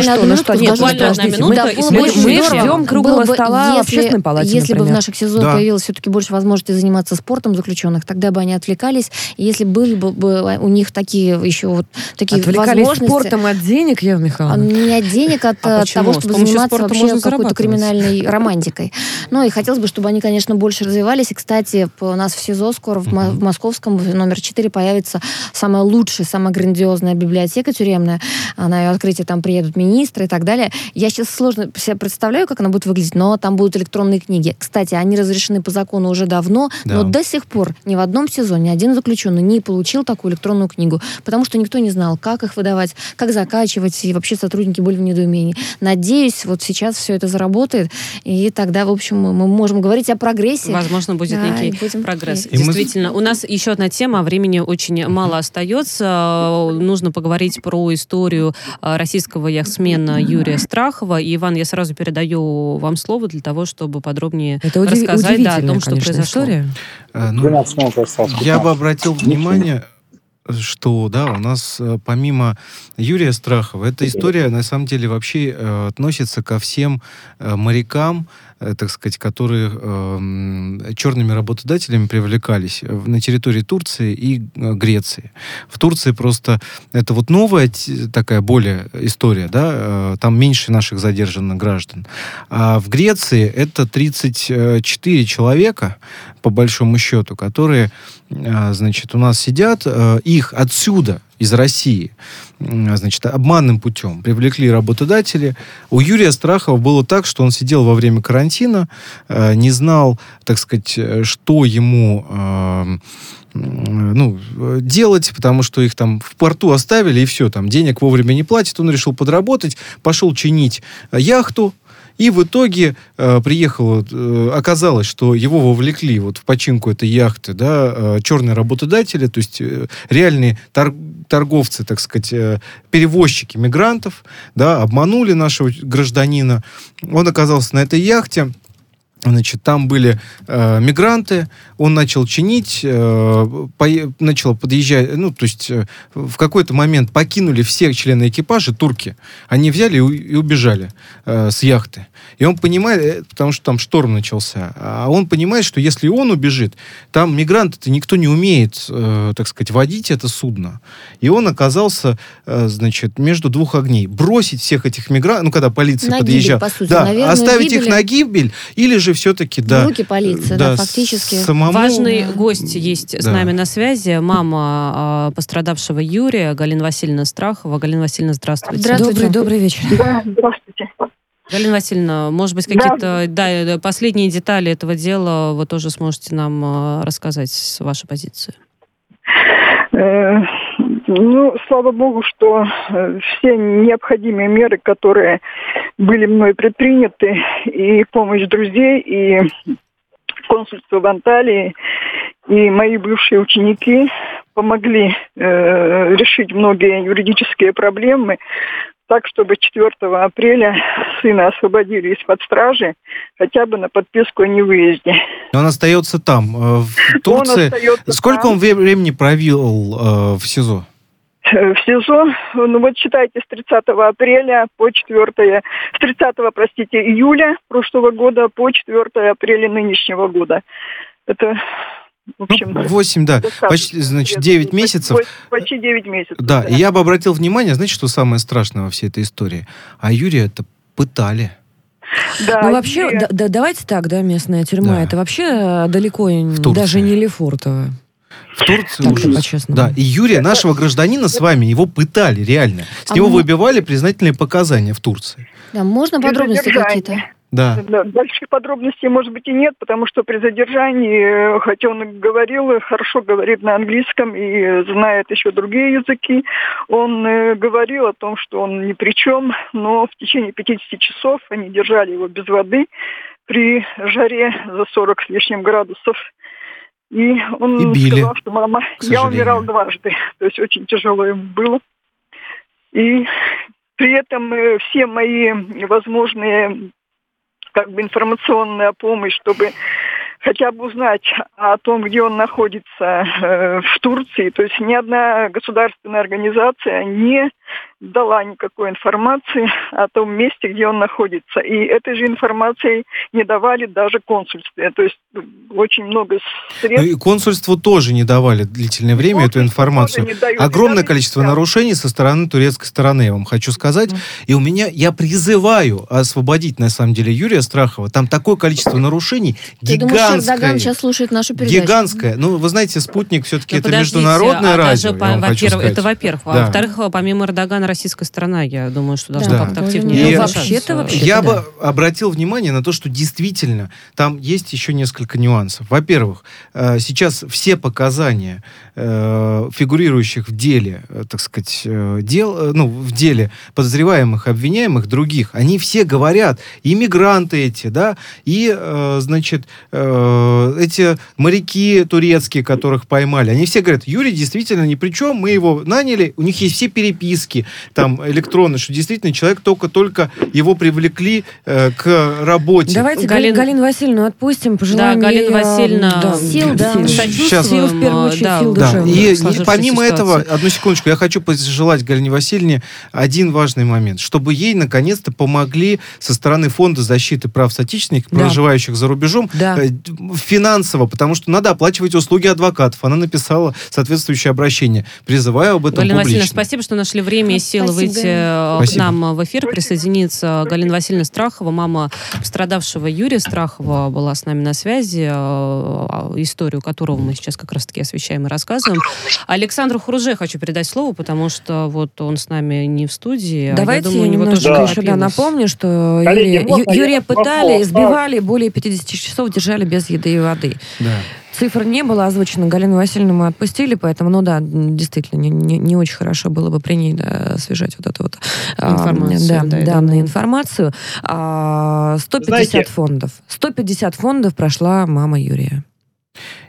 Мы ждем круглого стола в общественной палате. Если бы в наших СИЗО появилось все-таки больше возможности заниматься спортом заключенных, тогда бы они отвлекались. И если были бы у них такие отвлекались возможности... спортом от денег, Ева Михайловна? Не от денег, от того, чтобы заниматься вообще какой-то криминальной романтикой. Ну, и хотелось бы, чтобы они, конечно, больше развивались. И, кстати, у нас в СИЗО скоро в Московском номер 4 появится самая лучшая, самая грандиозная библиотека тюремная. На ее открытие там приедут министры и так далее. Я сейчас сложно себе представляю, как она будет выглядеть, но там будут электронные книги. Кстати, они они разрешены по закону уже давно, да. Но до сих пор ни в одном СИЗО ни один заключенный не получил такую электронную книгу, потому что никто не знал, как их выдавать, как закачивать, и вообще сотрудники были в недоумении. Надеюсь, вот сейчас все это заработает, и тогда, в общем, мы можем говорить о прогрессе. Возможно, будет некий прогресс. И действительно. У нас еще одна тема, времени очень мало остается. Нужно поговорить про историю российского яхтсмена Юрия Страхова. И, Иван, я сразу передаю вам слово для того, чтобы подробнее рассказать о том, что произошло. Я бы обратил внимание, что у нас помимо Юрия Страхова, эта история на самом деле вообще относится ко всем морякам, так сказать, которые черными работодателями привлекались на территории Турции и Греции. В Турции просто это вот новая такая более история, да, там меньше наших задержанных граждан. А в Греции это 34 человека, по большому счету, которые, значит, у нас сидят, их отсюда, из России, значит, обманным путем привлекли работодатели. У Юрия Страхова было так, что он сидел во время карантина, не знал, так сказать, что ему делать, потому что их там в порту оставили, и все, там денег вовремя не платят. Он решил подработать, пошел чинить яхту. И в итоге оказалось, что его вовлекли вот в починку этой яхты, черные работодатели, то есть реальные торговцы, так сказать, перевозчики мигрантов, обманули нашего гражданина. Он оказался на этой яхте. Значит, там были мигранты, он начал чинить, начал подъезжать, в какой-то момент покинули все члены экипажа, турки, они взяли и убежали с яхты. И он понимает, потому что там шторм начался, а он понимает, что если он убежит, там мигранты-то никто не умеет, так сказать, водить это судно. И он оказался, между двух огней. Бросить всех этих мигрантов, когда полиция подъезжала, оставить их на гибель, или же все-таки, руки полиции, фактически. Самому... Важный гость есть с нами на связи. Мама пострадавшего Юрия, Галина Васильевна Страхова. Галина Васильевна, здравствуйте. Добрый вечер. Да, здравствуйте. Галина Васильевна, может быть, какие-то последние детали этого дела вы тоже сможете нам рассказать с вашей позиции? Слава богу, что все необходимые меры, которые были мной предприняты, и помощь друзей, и консульство в Анталии, и мои бывшие ученики помогли решить многие юридические проблемы, так, чтобы 4 апреля сына освободили из-под стражи, хотя бы на подписку о невыезде. Он остается там, в Турции. Сколько он времени провел в СИЗО? В СИЗО, считайте, с 30 апреля по 4... С 30, июля прошлого года по 4 апреля нынешнего года. Это... В общем, 8, почти, 9 месяцев. Почти 9 месяцев. Да, и я бы обратил внимание, что самое страшное во всей этой истории? А Юрия-то пытали. Да, вообще, давайте так, местная тюрьма, это вообще далеко, даже не Лефортово. В Турции уже. Да, и Юрия, нашего гражданина, с вами, его пытали, реально. С него выбивали признательные показания в Турции. Да, можно подробности какие-то? Да. Больших подробностей, может быть, и нет, потому что при задержании, хотя он говорил, хорошо говорит на английском и знает еще другие языки, он говорил о том, что он ни при чем, но в течение 50 часов они держали его без воды при жаре за 40 с лишним градусов. И он сказал, что мама, я умирал дважды, то есть очень тяжело ему было. И при этом все мои возможные информационная помощь, чтобы хотя бы узнать о том, где он находится в Турции. То есть ни одна государственная организация не дала никакой информации о том месте, где он находится. И этой же информацией не давали даже консульстве. То есть очень много средств. И консульству тоже не давали длительное время эту информацию. Огромное количество нарушений со стороны турецкой стороны, я вам хочу сказать. И я призываю освободить, на самом деле, Юрия Страхова. Там такое количество нарушений гигантское. Я думаю, что Эрдоган сейчас слушает нашу передачу. Гигантское. Вы знаете, «Спутник» все-таки это международное радио. Это во-первых. А во-вторых, помимо Эрдогана, российская сторона, я думаю, что должна как-то активнее. Вообще-то я бы обратил внимание на то, что действительно там есть еще несколько нюансов. Во-первых, сейчас все показания фигурирующих в деле, так сказать, в деле подозреваемых, обвиняемых, других, они все говорят, и мигранты эти, да, и, значит, эти моряки турецкие, которых поймали, они все говорят, Юрий действительно ни при чем, мы его наняли, у них есть все переписки там электронные, что действительно человек только его привлекли к работе. Давайте Галину Васильевну отпустим, пожелаем ей сил, сочувствия, в первую очередь, сил душевных. И помимо этого, одну секундочку, я хочу пожелать Галине Васильевне один важный момент, чтобы ей наконец-то помогли со стороны Фонда защиты прав соотечественников, проживающих за рубежом, финансово, потому что надо оплачивать услуги адвокатов. Она написала соответствующее обращение. Призываю об этом Галина публично. Спасибо, что нашли время и силы выйти к нам в эфир, присоединиться. Галина Васильевна Страхова, мама пострадавшего Юрия Страхова, была с нами на связи, историю которого мы сейчас как раз-таки освещаем и рассказываем. Александру Хуруджи хочу передать слово, потому что вот он с нами не в студии. Давайте я немножко еще напомню, что Юрия пытали, избивали, более 50 часов держали без еды и воды. Да. Цифр не было озвучено, Галину Васильевну мы отпустили, поэтому, действительно, не очень хорошо было бы при ней освежать вот эту вот информацию. 150 фондов. 150 фондов прошла мама Юрия.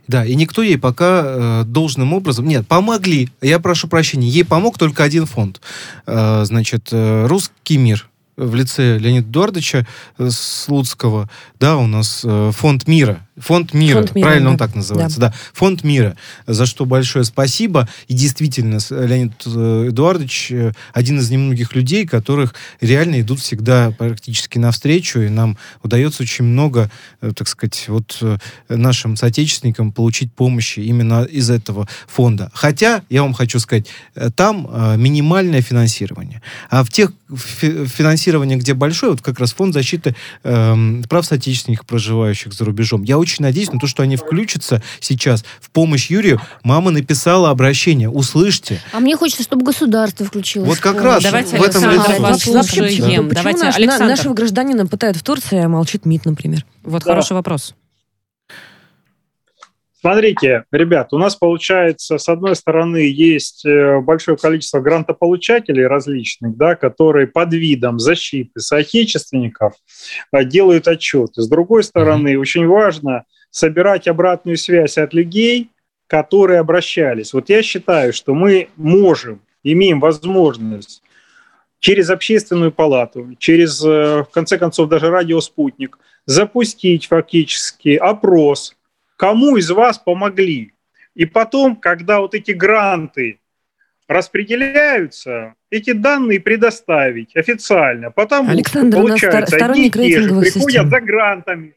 Да, и никто ей пока должным образом... Нет, помогли, я прошу прощения, ей помог только один фонд. «Русский мир». В лице Леонида Эдуардовича Слуцкого, у нас Фонд Мира, правильно он так называется, Фонд Мира, за что большое спасибо. И действительно, Леонид Эдуардович один из немногих людей, которых реально идут всегда практически навстречу, и нам удается очень много, так сказать, вот нашим соотечественникам получить помощи именно из этого фонда. Хотя, я вам хочу сказать, там минимальное финансирование. А в тех финансированиях, где большое, вот как раз Фонд защиты прав соотечественников, проживающих за рубежом, я очень надеюсь на то, что они включатся сейчас в помощь Юрию. Мама написала обращение. Услышьте. А мне хочется, чтобы государство включилось. Вот как раз давайте в этом лице. Почему нашего гражданина пытают в Турции, а молчит МИД, например? Вот хороший вопрос. Смотрите, ребят, у нас получается, с одной стороны, есть большое количество грантополучателей различных, которые под видом защиты соотечественников делают отчеты. С другой стороны, очень важно собирать обратную связь от людей, которые обращались. Вот я считаю, что мы имеем возможность через общественную палату, через, в конце концов, даже Радио Спутник, запустить фактически опрос, кому из вас помогли. И потом, когда вот эти гранты распределяются, эти данные предоставить официально. Потому Александр, получается, одни и те же приходят за грантами.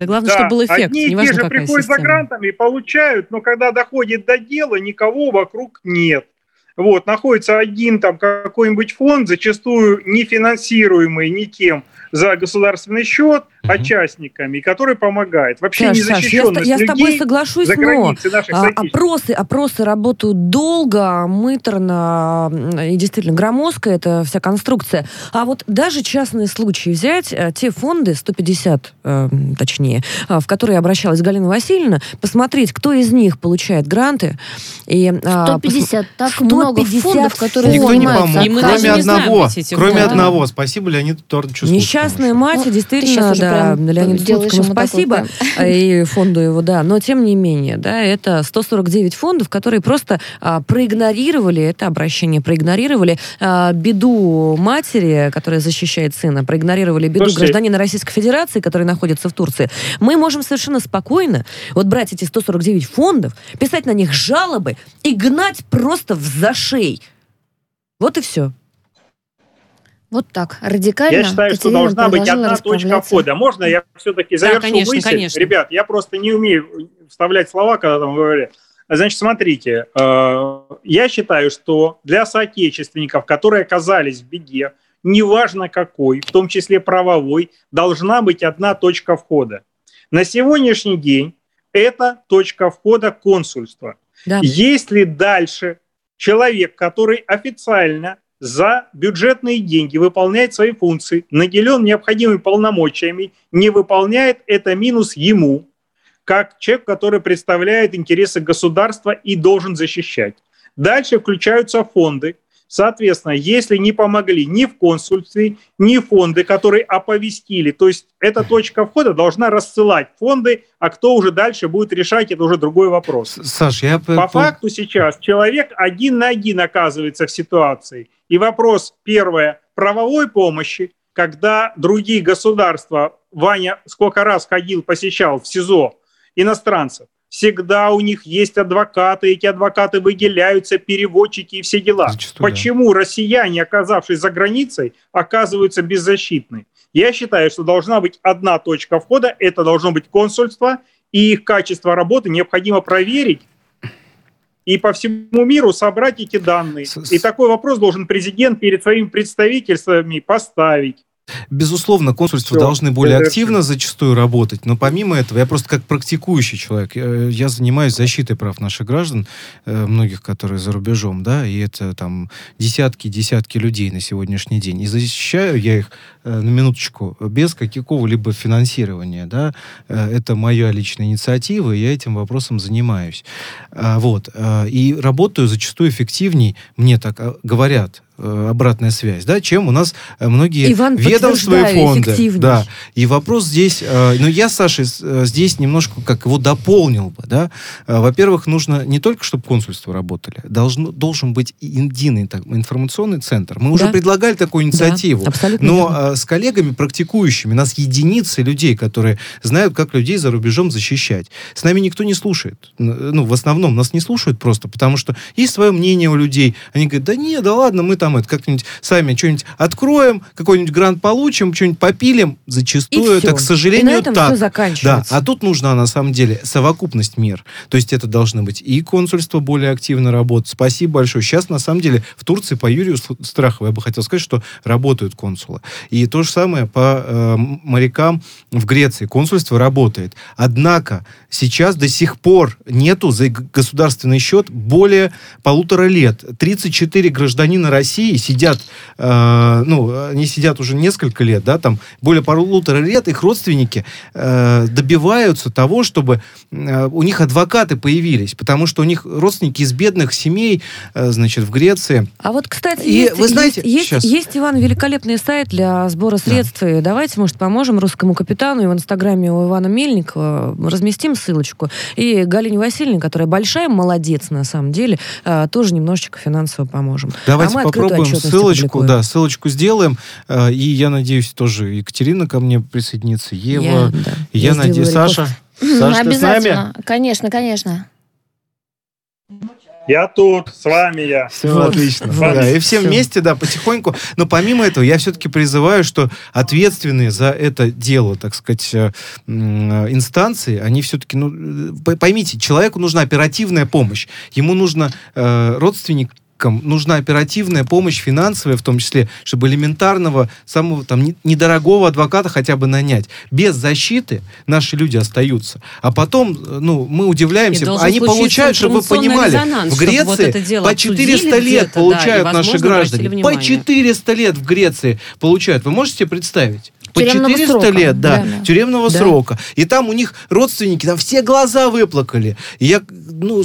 Да, главное, чтобы был эффект. Одни и те же приходят за грантами и получают, но когда доходит до дела, никого вокруг нет. Вот, находится один там какой-нибудь фонд, зачастую не финансируемый никем за государственный счет, а частниками, который помогает. Вообще незащищенность людей за границей наших соотечественников. Я с тобой соглашусь, опросы работают долго, мыторно и действительно громоздко эта вся конструкция. А вот даже частные случаи взять, те фонды, 150 точнее, в которые обращалась Галина Васильевна, посмотреть, кто из них получает гранты. И, 150, так много фондов, которые занимаются. Никто не помог, кроме одного. Спасибо Леониду Эдуардовичу Слуцкому. Несчастная мать, действительно, Леониду Слуцкому спасибо. И фонду его, Но тем не менее, это 149 фондов, которые просто проигнорировали это обращение, проигнорировали беду матери, которая защищает сына, проигнорировали беду гражданина Российской Федерации, который находится в Турции. Мы можем совершенно спокойно брать эти 149 фондов, писать на них жалобы и гнать просто в зашей. Вот и все. Вот так, радикально. Я считаю, что должна быть одна точка входа. Можно я все-таки завершу мысль? Конечно. Ребят, я просто не умею вставлять слова, когда там говорят. Значит, смотрите, я считаю, что для соотечественников, которые оказались в беде, неважно какой, в том числе правовой, должна быть одна точка входа. На сегодняшний день это точка входа консульства. Да. Если дальше человек, который официально за бюджетные деньги выполняет свои функции, наделен необходимыми полномочиями, не выполняет, это минус ему, как человек, который представляет интересы государства и должен защищать. Дальше включаются фонды. Соответственно, если не помогли ни в консульстве, ни фонды, которые оповестили, то есть эта точка входа должна рассылать фонды, а кто уже дальше будет решать, это уже другой вопрос. Саш, я... По факту сейчас человек один на один оказывается в ситуации. И вопрос, первое, правовой помощи, когда другие государства, Ваня сколько раз ходил, посещал в СИЗО иностранцев, всегда у них есть адвокаты, эти адвокаты выделяются, переводчики и все дела. Зачастую, почему россияне, оказавшись за границей, оказываются беззащитны? Я считаю, что должна быть одна точка входа, это должно быть консульство, и их качество работы необходимо проверить и по всему миру собрать эти данные. И такой вопрос должен президент перед своими представительствами поставить. Безусловно, консульства должны более активно зачастую работать, но помимо этого, я просто как практикующий человек, я занимаюсь защитой прав наших граждан, многих, которые за рубежом, да, и это там десятки людей на сегодняшний день, и защищаю я их, на минуточку, без какого-либо финансирования, да, это моя личная инициатива, и я этим вопросом занимаюсь, вот, и работаю зачастую эффективней, мне так говорят, обратная связь, да, чем у нас многие ведомства и фонды. Да. И вопрос здесь... Ну, я, Саша, здесь немножко как его дополнил бы, да. Во-первых, нужно не только, чтобы консульства работали, должен быть единый информационный центр. Мы уже предлагали такую инициативу. Да, но с коллегами, практикующими, у нас единицы людей, которые знают, как людей за рубежом защищать. С нами никто не слушает. Ну, в основном нас не слушают просто, потому что есть свое мнение у людей. Они говорят, да нет, да ладно, мы там это как-нибудь сами что-нибудь откроем, какой-нибудь грант получим, что-нибудь попилим. Зачастую это, к сожалению, и на этом все заканчивается. Да. А тут нужна, на самом деле, совокупность мер. То есть это должны быть и консульство более активно работать. Спасибо большое. Сейчас, на самом деле, в Турции по Юрию Страхову я бы хотел сказать, что работают консулы. И то же самое по морякам в Греции. Консульство работает. Однако сейчас до сих пор нету за государственный счет более 1,5 лет. 34 гражданина России сидят, они сидят уже несколько лет, да, там более 1,5 лет, их родственники добиваются того, чтобы у них адвокаты появились, потому что у них родственники из бедных семей, в Греции. А вот, кстати, есть, Иван, великолепный сайт для сбора средств, да. И давайте, может, поможем русскому капитану, и в Инстаграме у Ивана Мельникова разместим ссылочку. И Галине Васильевне, которая большая молодец, на самом деле, тоже немножечко финансово поможем. Давайте попробуем ссылочку, да, ссылочку сделаем. И я надеюсь, тоже Екатерина ко мне присоединится, Ева. Я надеюсь, Саша. Саша, ты с нами? Конечно. Я тут, с вами я. Все отлично. Да, и все вместе, да, потихоньку. Но помимо этого, я все-таки призываю, что ответственные за это дело, так сказать, инстанции, они все-таки, поймите, человеку нужна оперативная помощь. Ему нужно родственник, нужна оперативная помощь, финансовая в том числе, чтобы элементарного, самого там недорогого адвоката хотя бы нанять. Без защиты наши люди остаются. А потом, мы удивляемся, они получают, чтобы вы понимали, в Греции по 400 лет получают наши граждане. По 400 лет в Греции получают. Вы можете себе представить? По 400 срока. Лет, да, тюремного срока. И там у них родственники, там все глаза выплакали. И я,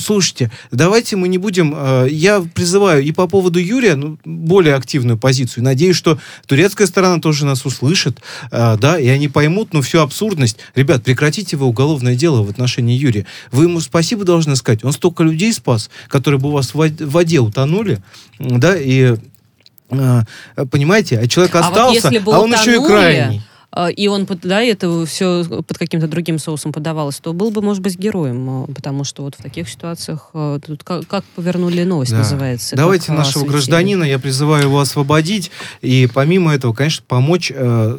слушайте, давайте мы не будем... Я призываю и по поводу Юрия более активную позицию. Надеюсь, что турецкая сторона тоже нас услышит, и они поймут, всю абсурдность. Ребят, прекратите вы уголовное дело в отношении Юрия. Вы ему спасибо должны сказать. Он столько людей спас, которые бы у вас в воде утонули, и... Понимаете, человек остался, он еще и крайний. И он, это все под каким-то другим соусом подавалось, то был бы, может быть, героем, потому что в таких ситуациях, тут как повернули новость, да. Называется. Давайте нашего гражданина, я призываю его освободить, и помимо этого, конечно, помочь,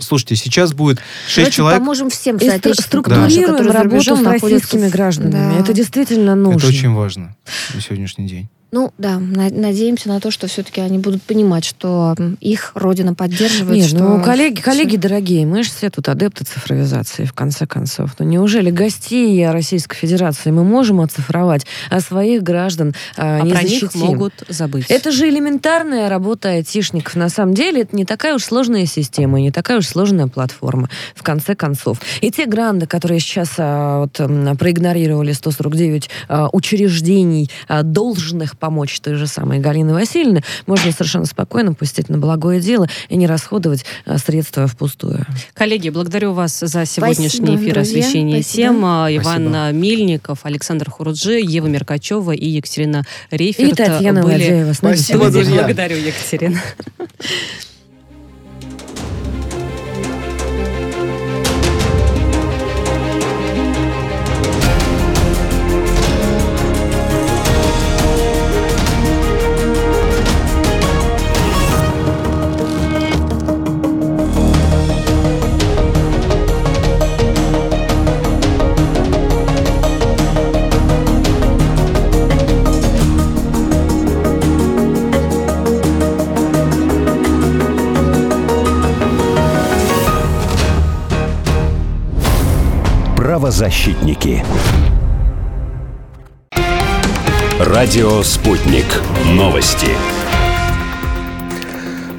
слушайте, сейчас будет 6 человек. Поможем всем, кстати, структурируем работу с российскими гражданами, это действительно нужно. Это очень важно на сегодняшний день. Ну да, надеемся на то, что все-таки они будут понимать, что их родина поддерживает. Нет, что... ну, коллеги дорогие, мы же все тут адепты цифровизации, в конце концов. Ну неужели гостей Российской Федерации мы можем оцифровать, а своих граждан не про защитим? Них могут забыть. Это же элементарная работа айтишников. На самом деле это не такая уж сложная система, не такая уж сложная платформа, в конце концов. И те гранды, которые сейчас проигнорировали 149 учреждений, должных помочь той же самой Галины Васильевны, можно совершенно спокойно пустить на благое дело и не расходовать средства впустую. Коллеги, благодарю вас за сегодняшний эфир, друзья, освещение тем. Иван Мельников, Александр Хуруджи, Ева Меркачева и Екатерина Рейферт. И Татьяна Владимировна. Спасибо, друзья. Благодарю, Екатерина. Правозащитники. Радио «Спутник». Новости.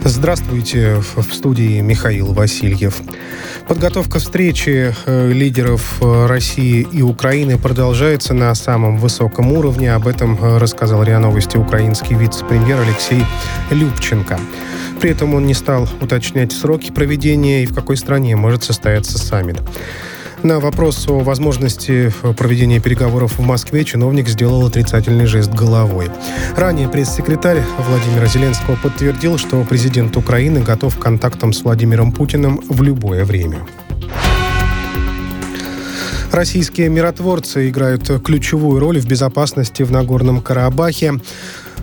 Здравствуйте. В студии Михаил Васильев. Подготовка встречи лидеров России и Украины продолжается на самом высоком уровне. Об этом рассказал РИА Новости украинский вице-премьер Алексей Любченко. При этом он не стал уточнять сроки проведения и в какой стране может состояться саммит. На вопрос о возможности проведения переговоров в Москве чиновник сделал отрицательный жест головой. Ранее пресс-секретарь Владимира Зеленского подтвердил, что президент Украины готов к контактам с Владимиром Путиным в любое время. Российские миротворцы играют ключевую роль в безопасности в Нагорном Карабахе,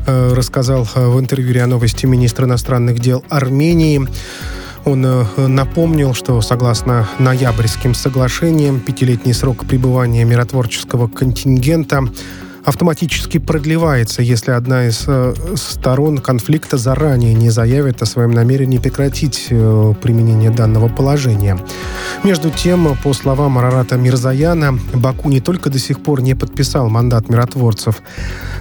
рассказал в интервью РИА Новости министр иностранных дел Армении. Он напомнил, что согласно ноябрьским соглашениям, 5-летний срок пребывания миротворческого контингента автоматически продлевается, если одна из сторон конфликта заранее не заявит о своем намерении прекратить применение данного положения. Между тем, по словам Арарата Мирзояна, Баку не только до сих пор не подписал мандат миротворцев,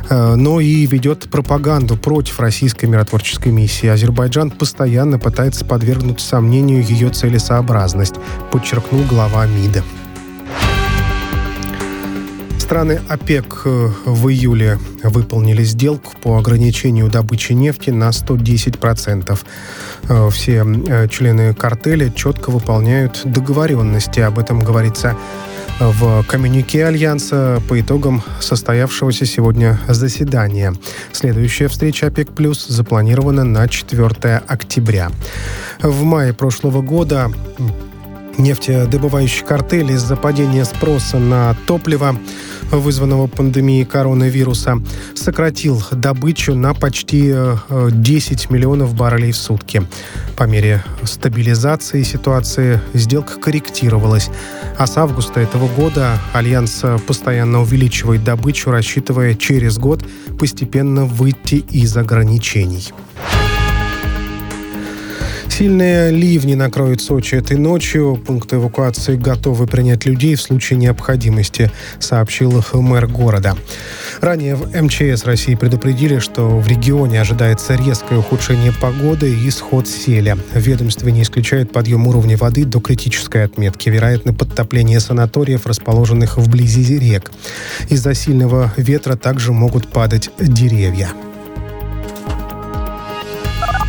но и ведет пропаганду против российской миротворческой миссии. Азербайджан постоянно пытается подвергнуть сомнению ее целесообразность, подчеркнул глава МИДа. Страны ОПЕК в июле выполнили сделку по ограничению добычи нефти на 110%. Все члены картеля четко выполняют договоренности. Об этом говорится в коммюнике Альянса по итогам состоявшегося сегодня заседания. Следующая встреча ОПЕК+, запланирована на 4 октября. В мае прошлого года нефтедобывающий картель из-за падения спроса на топливо, вызванного пандемией коронавируса, сократил добычу на почти 10 миллионов баррелей в сутки. По мере стабилизации ситуации сделка корректировалась, а с августа этого года Альянс постоянно увеличивает добычу, рассчитывая через год постепенно выйти из ограничений. Сильные ливни накроют Сочи этой ночью. Пункты эвакуации готовы принять людей в случае необходимости, сообщил мэр города. Ранее в МЧС России предупредили, что в регионе ожидается резкое ухудшение погоды и сход селя. Ведомство не исключает подъем уровня воды до критической отметки. Вероятно, подтопление санаториев, расположенных вблизи рек. Из-за сильного ветра также могут падать деревья.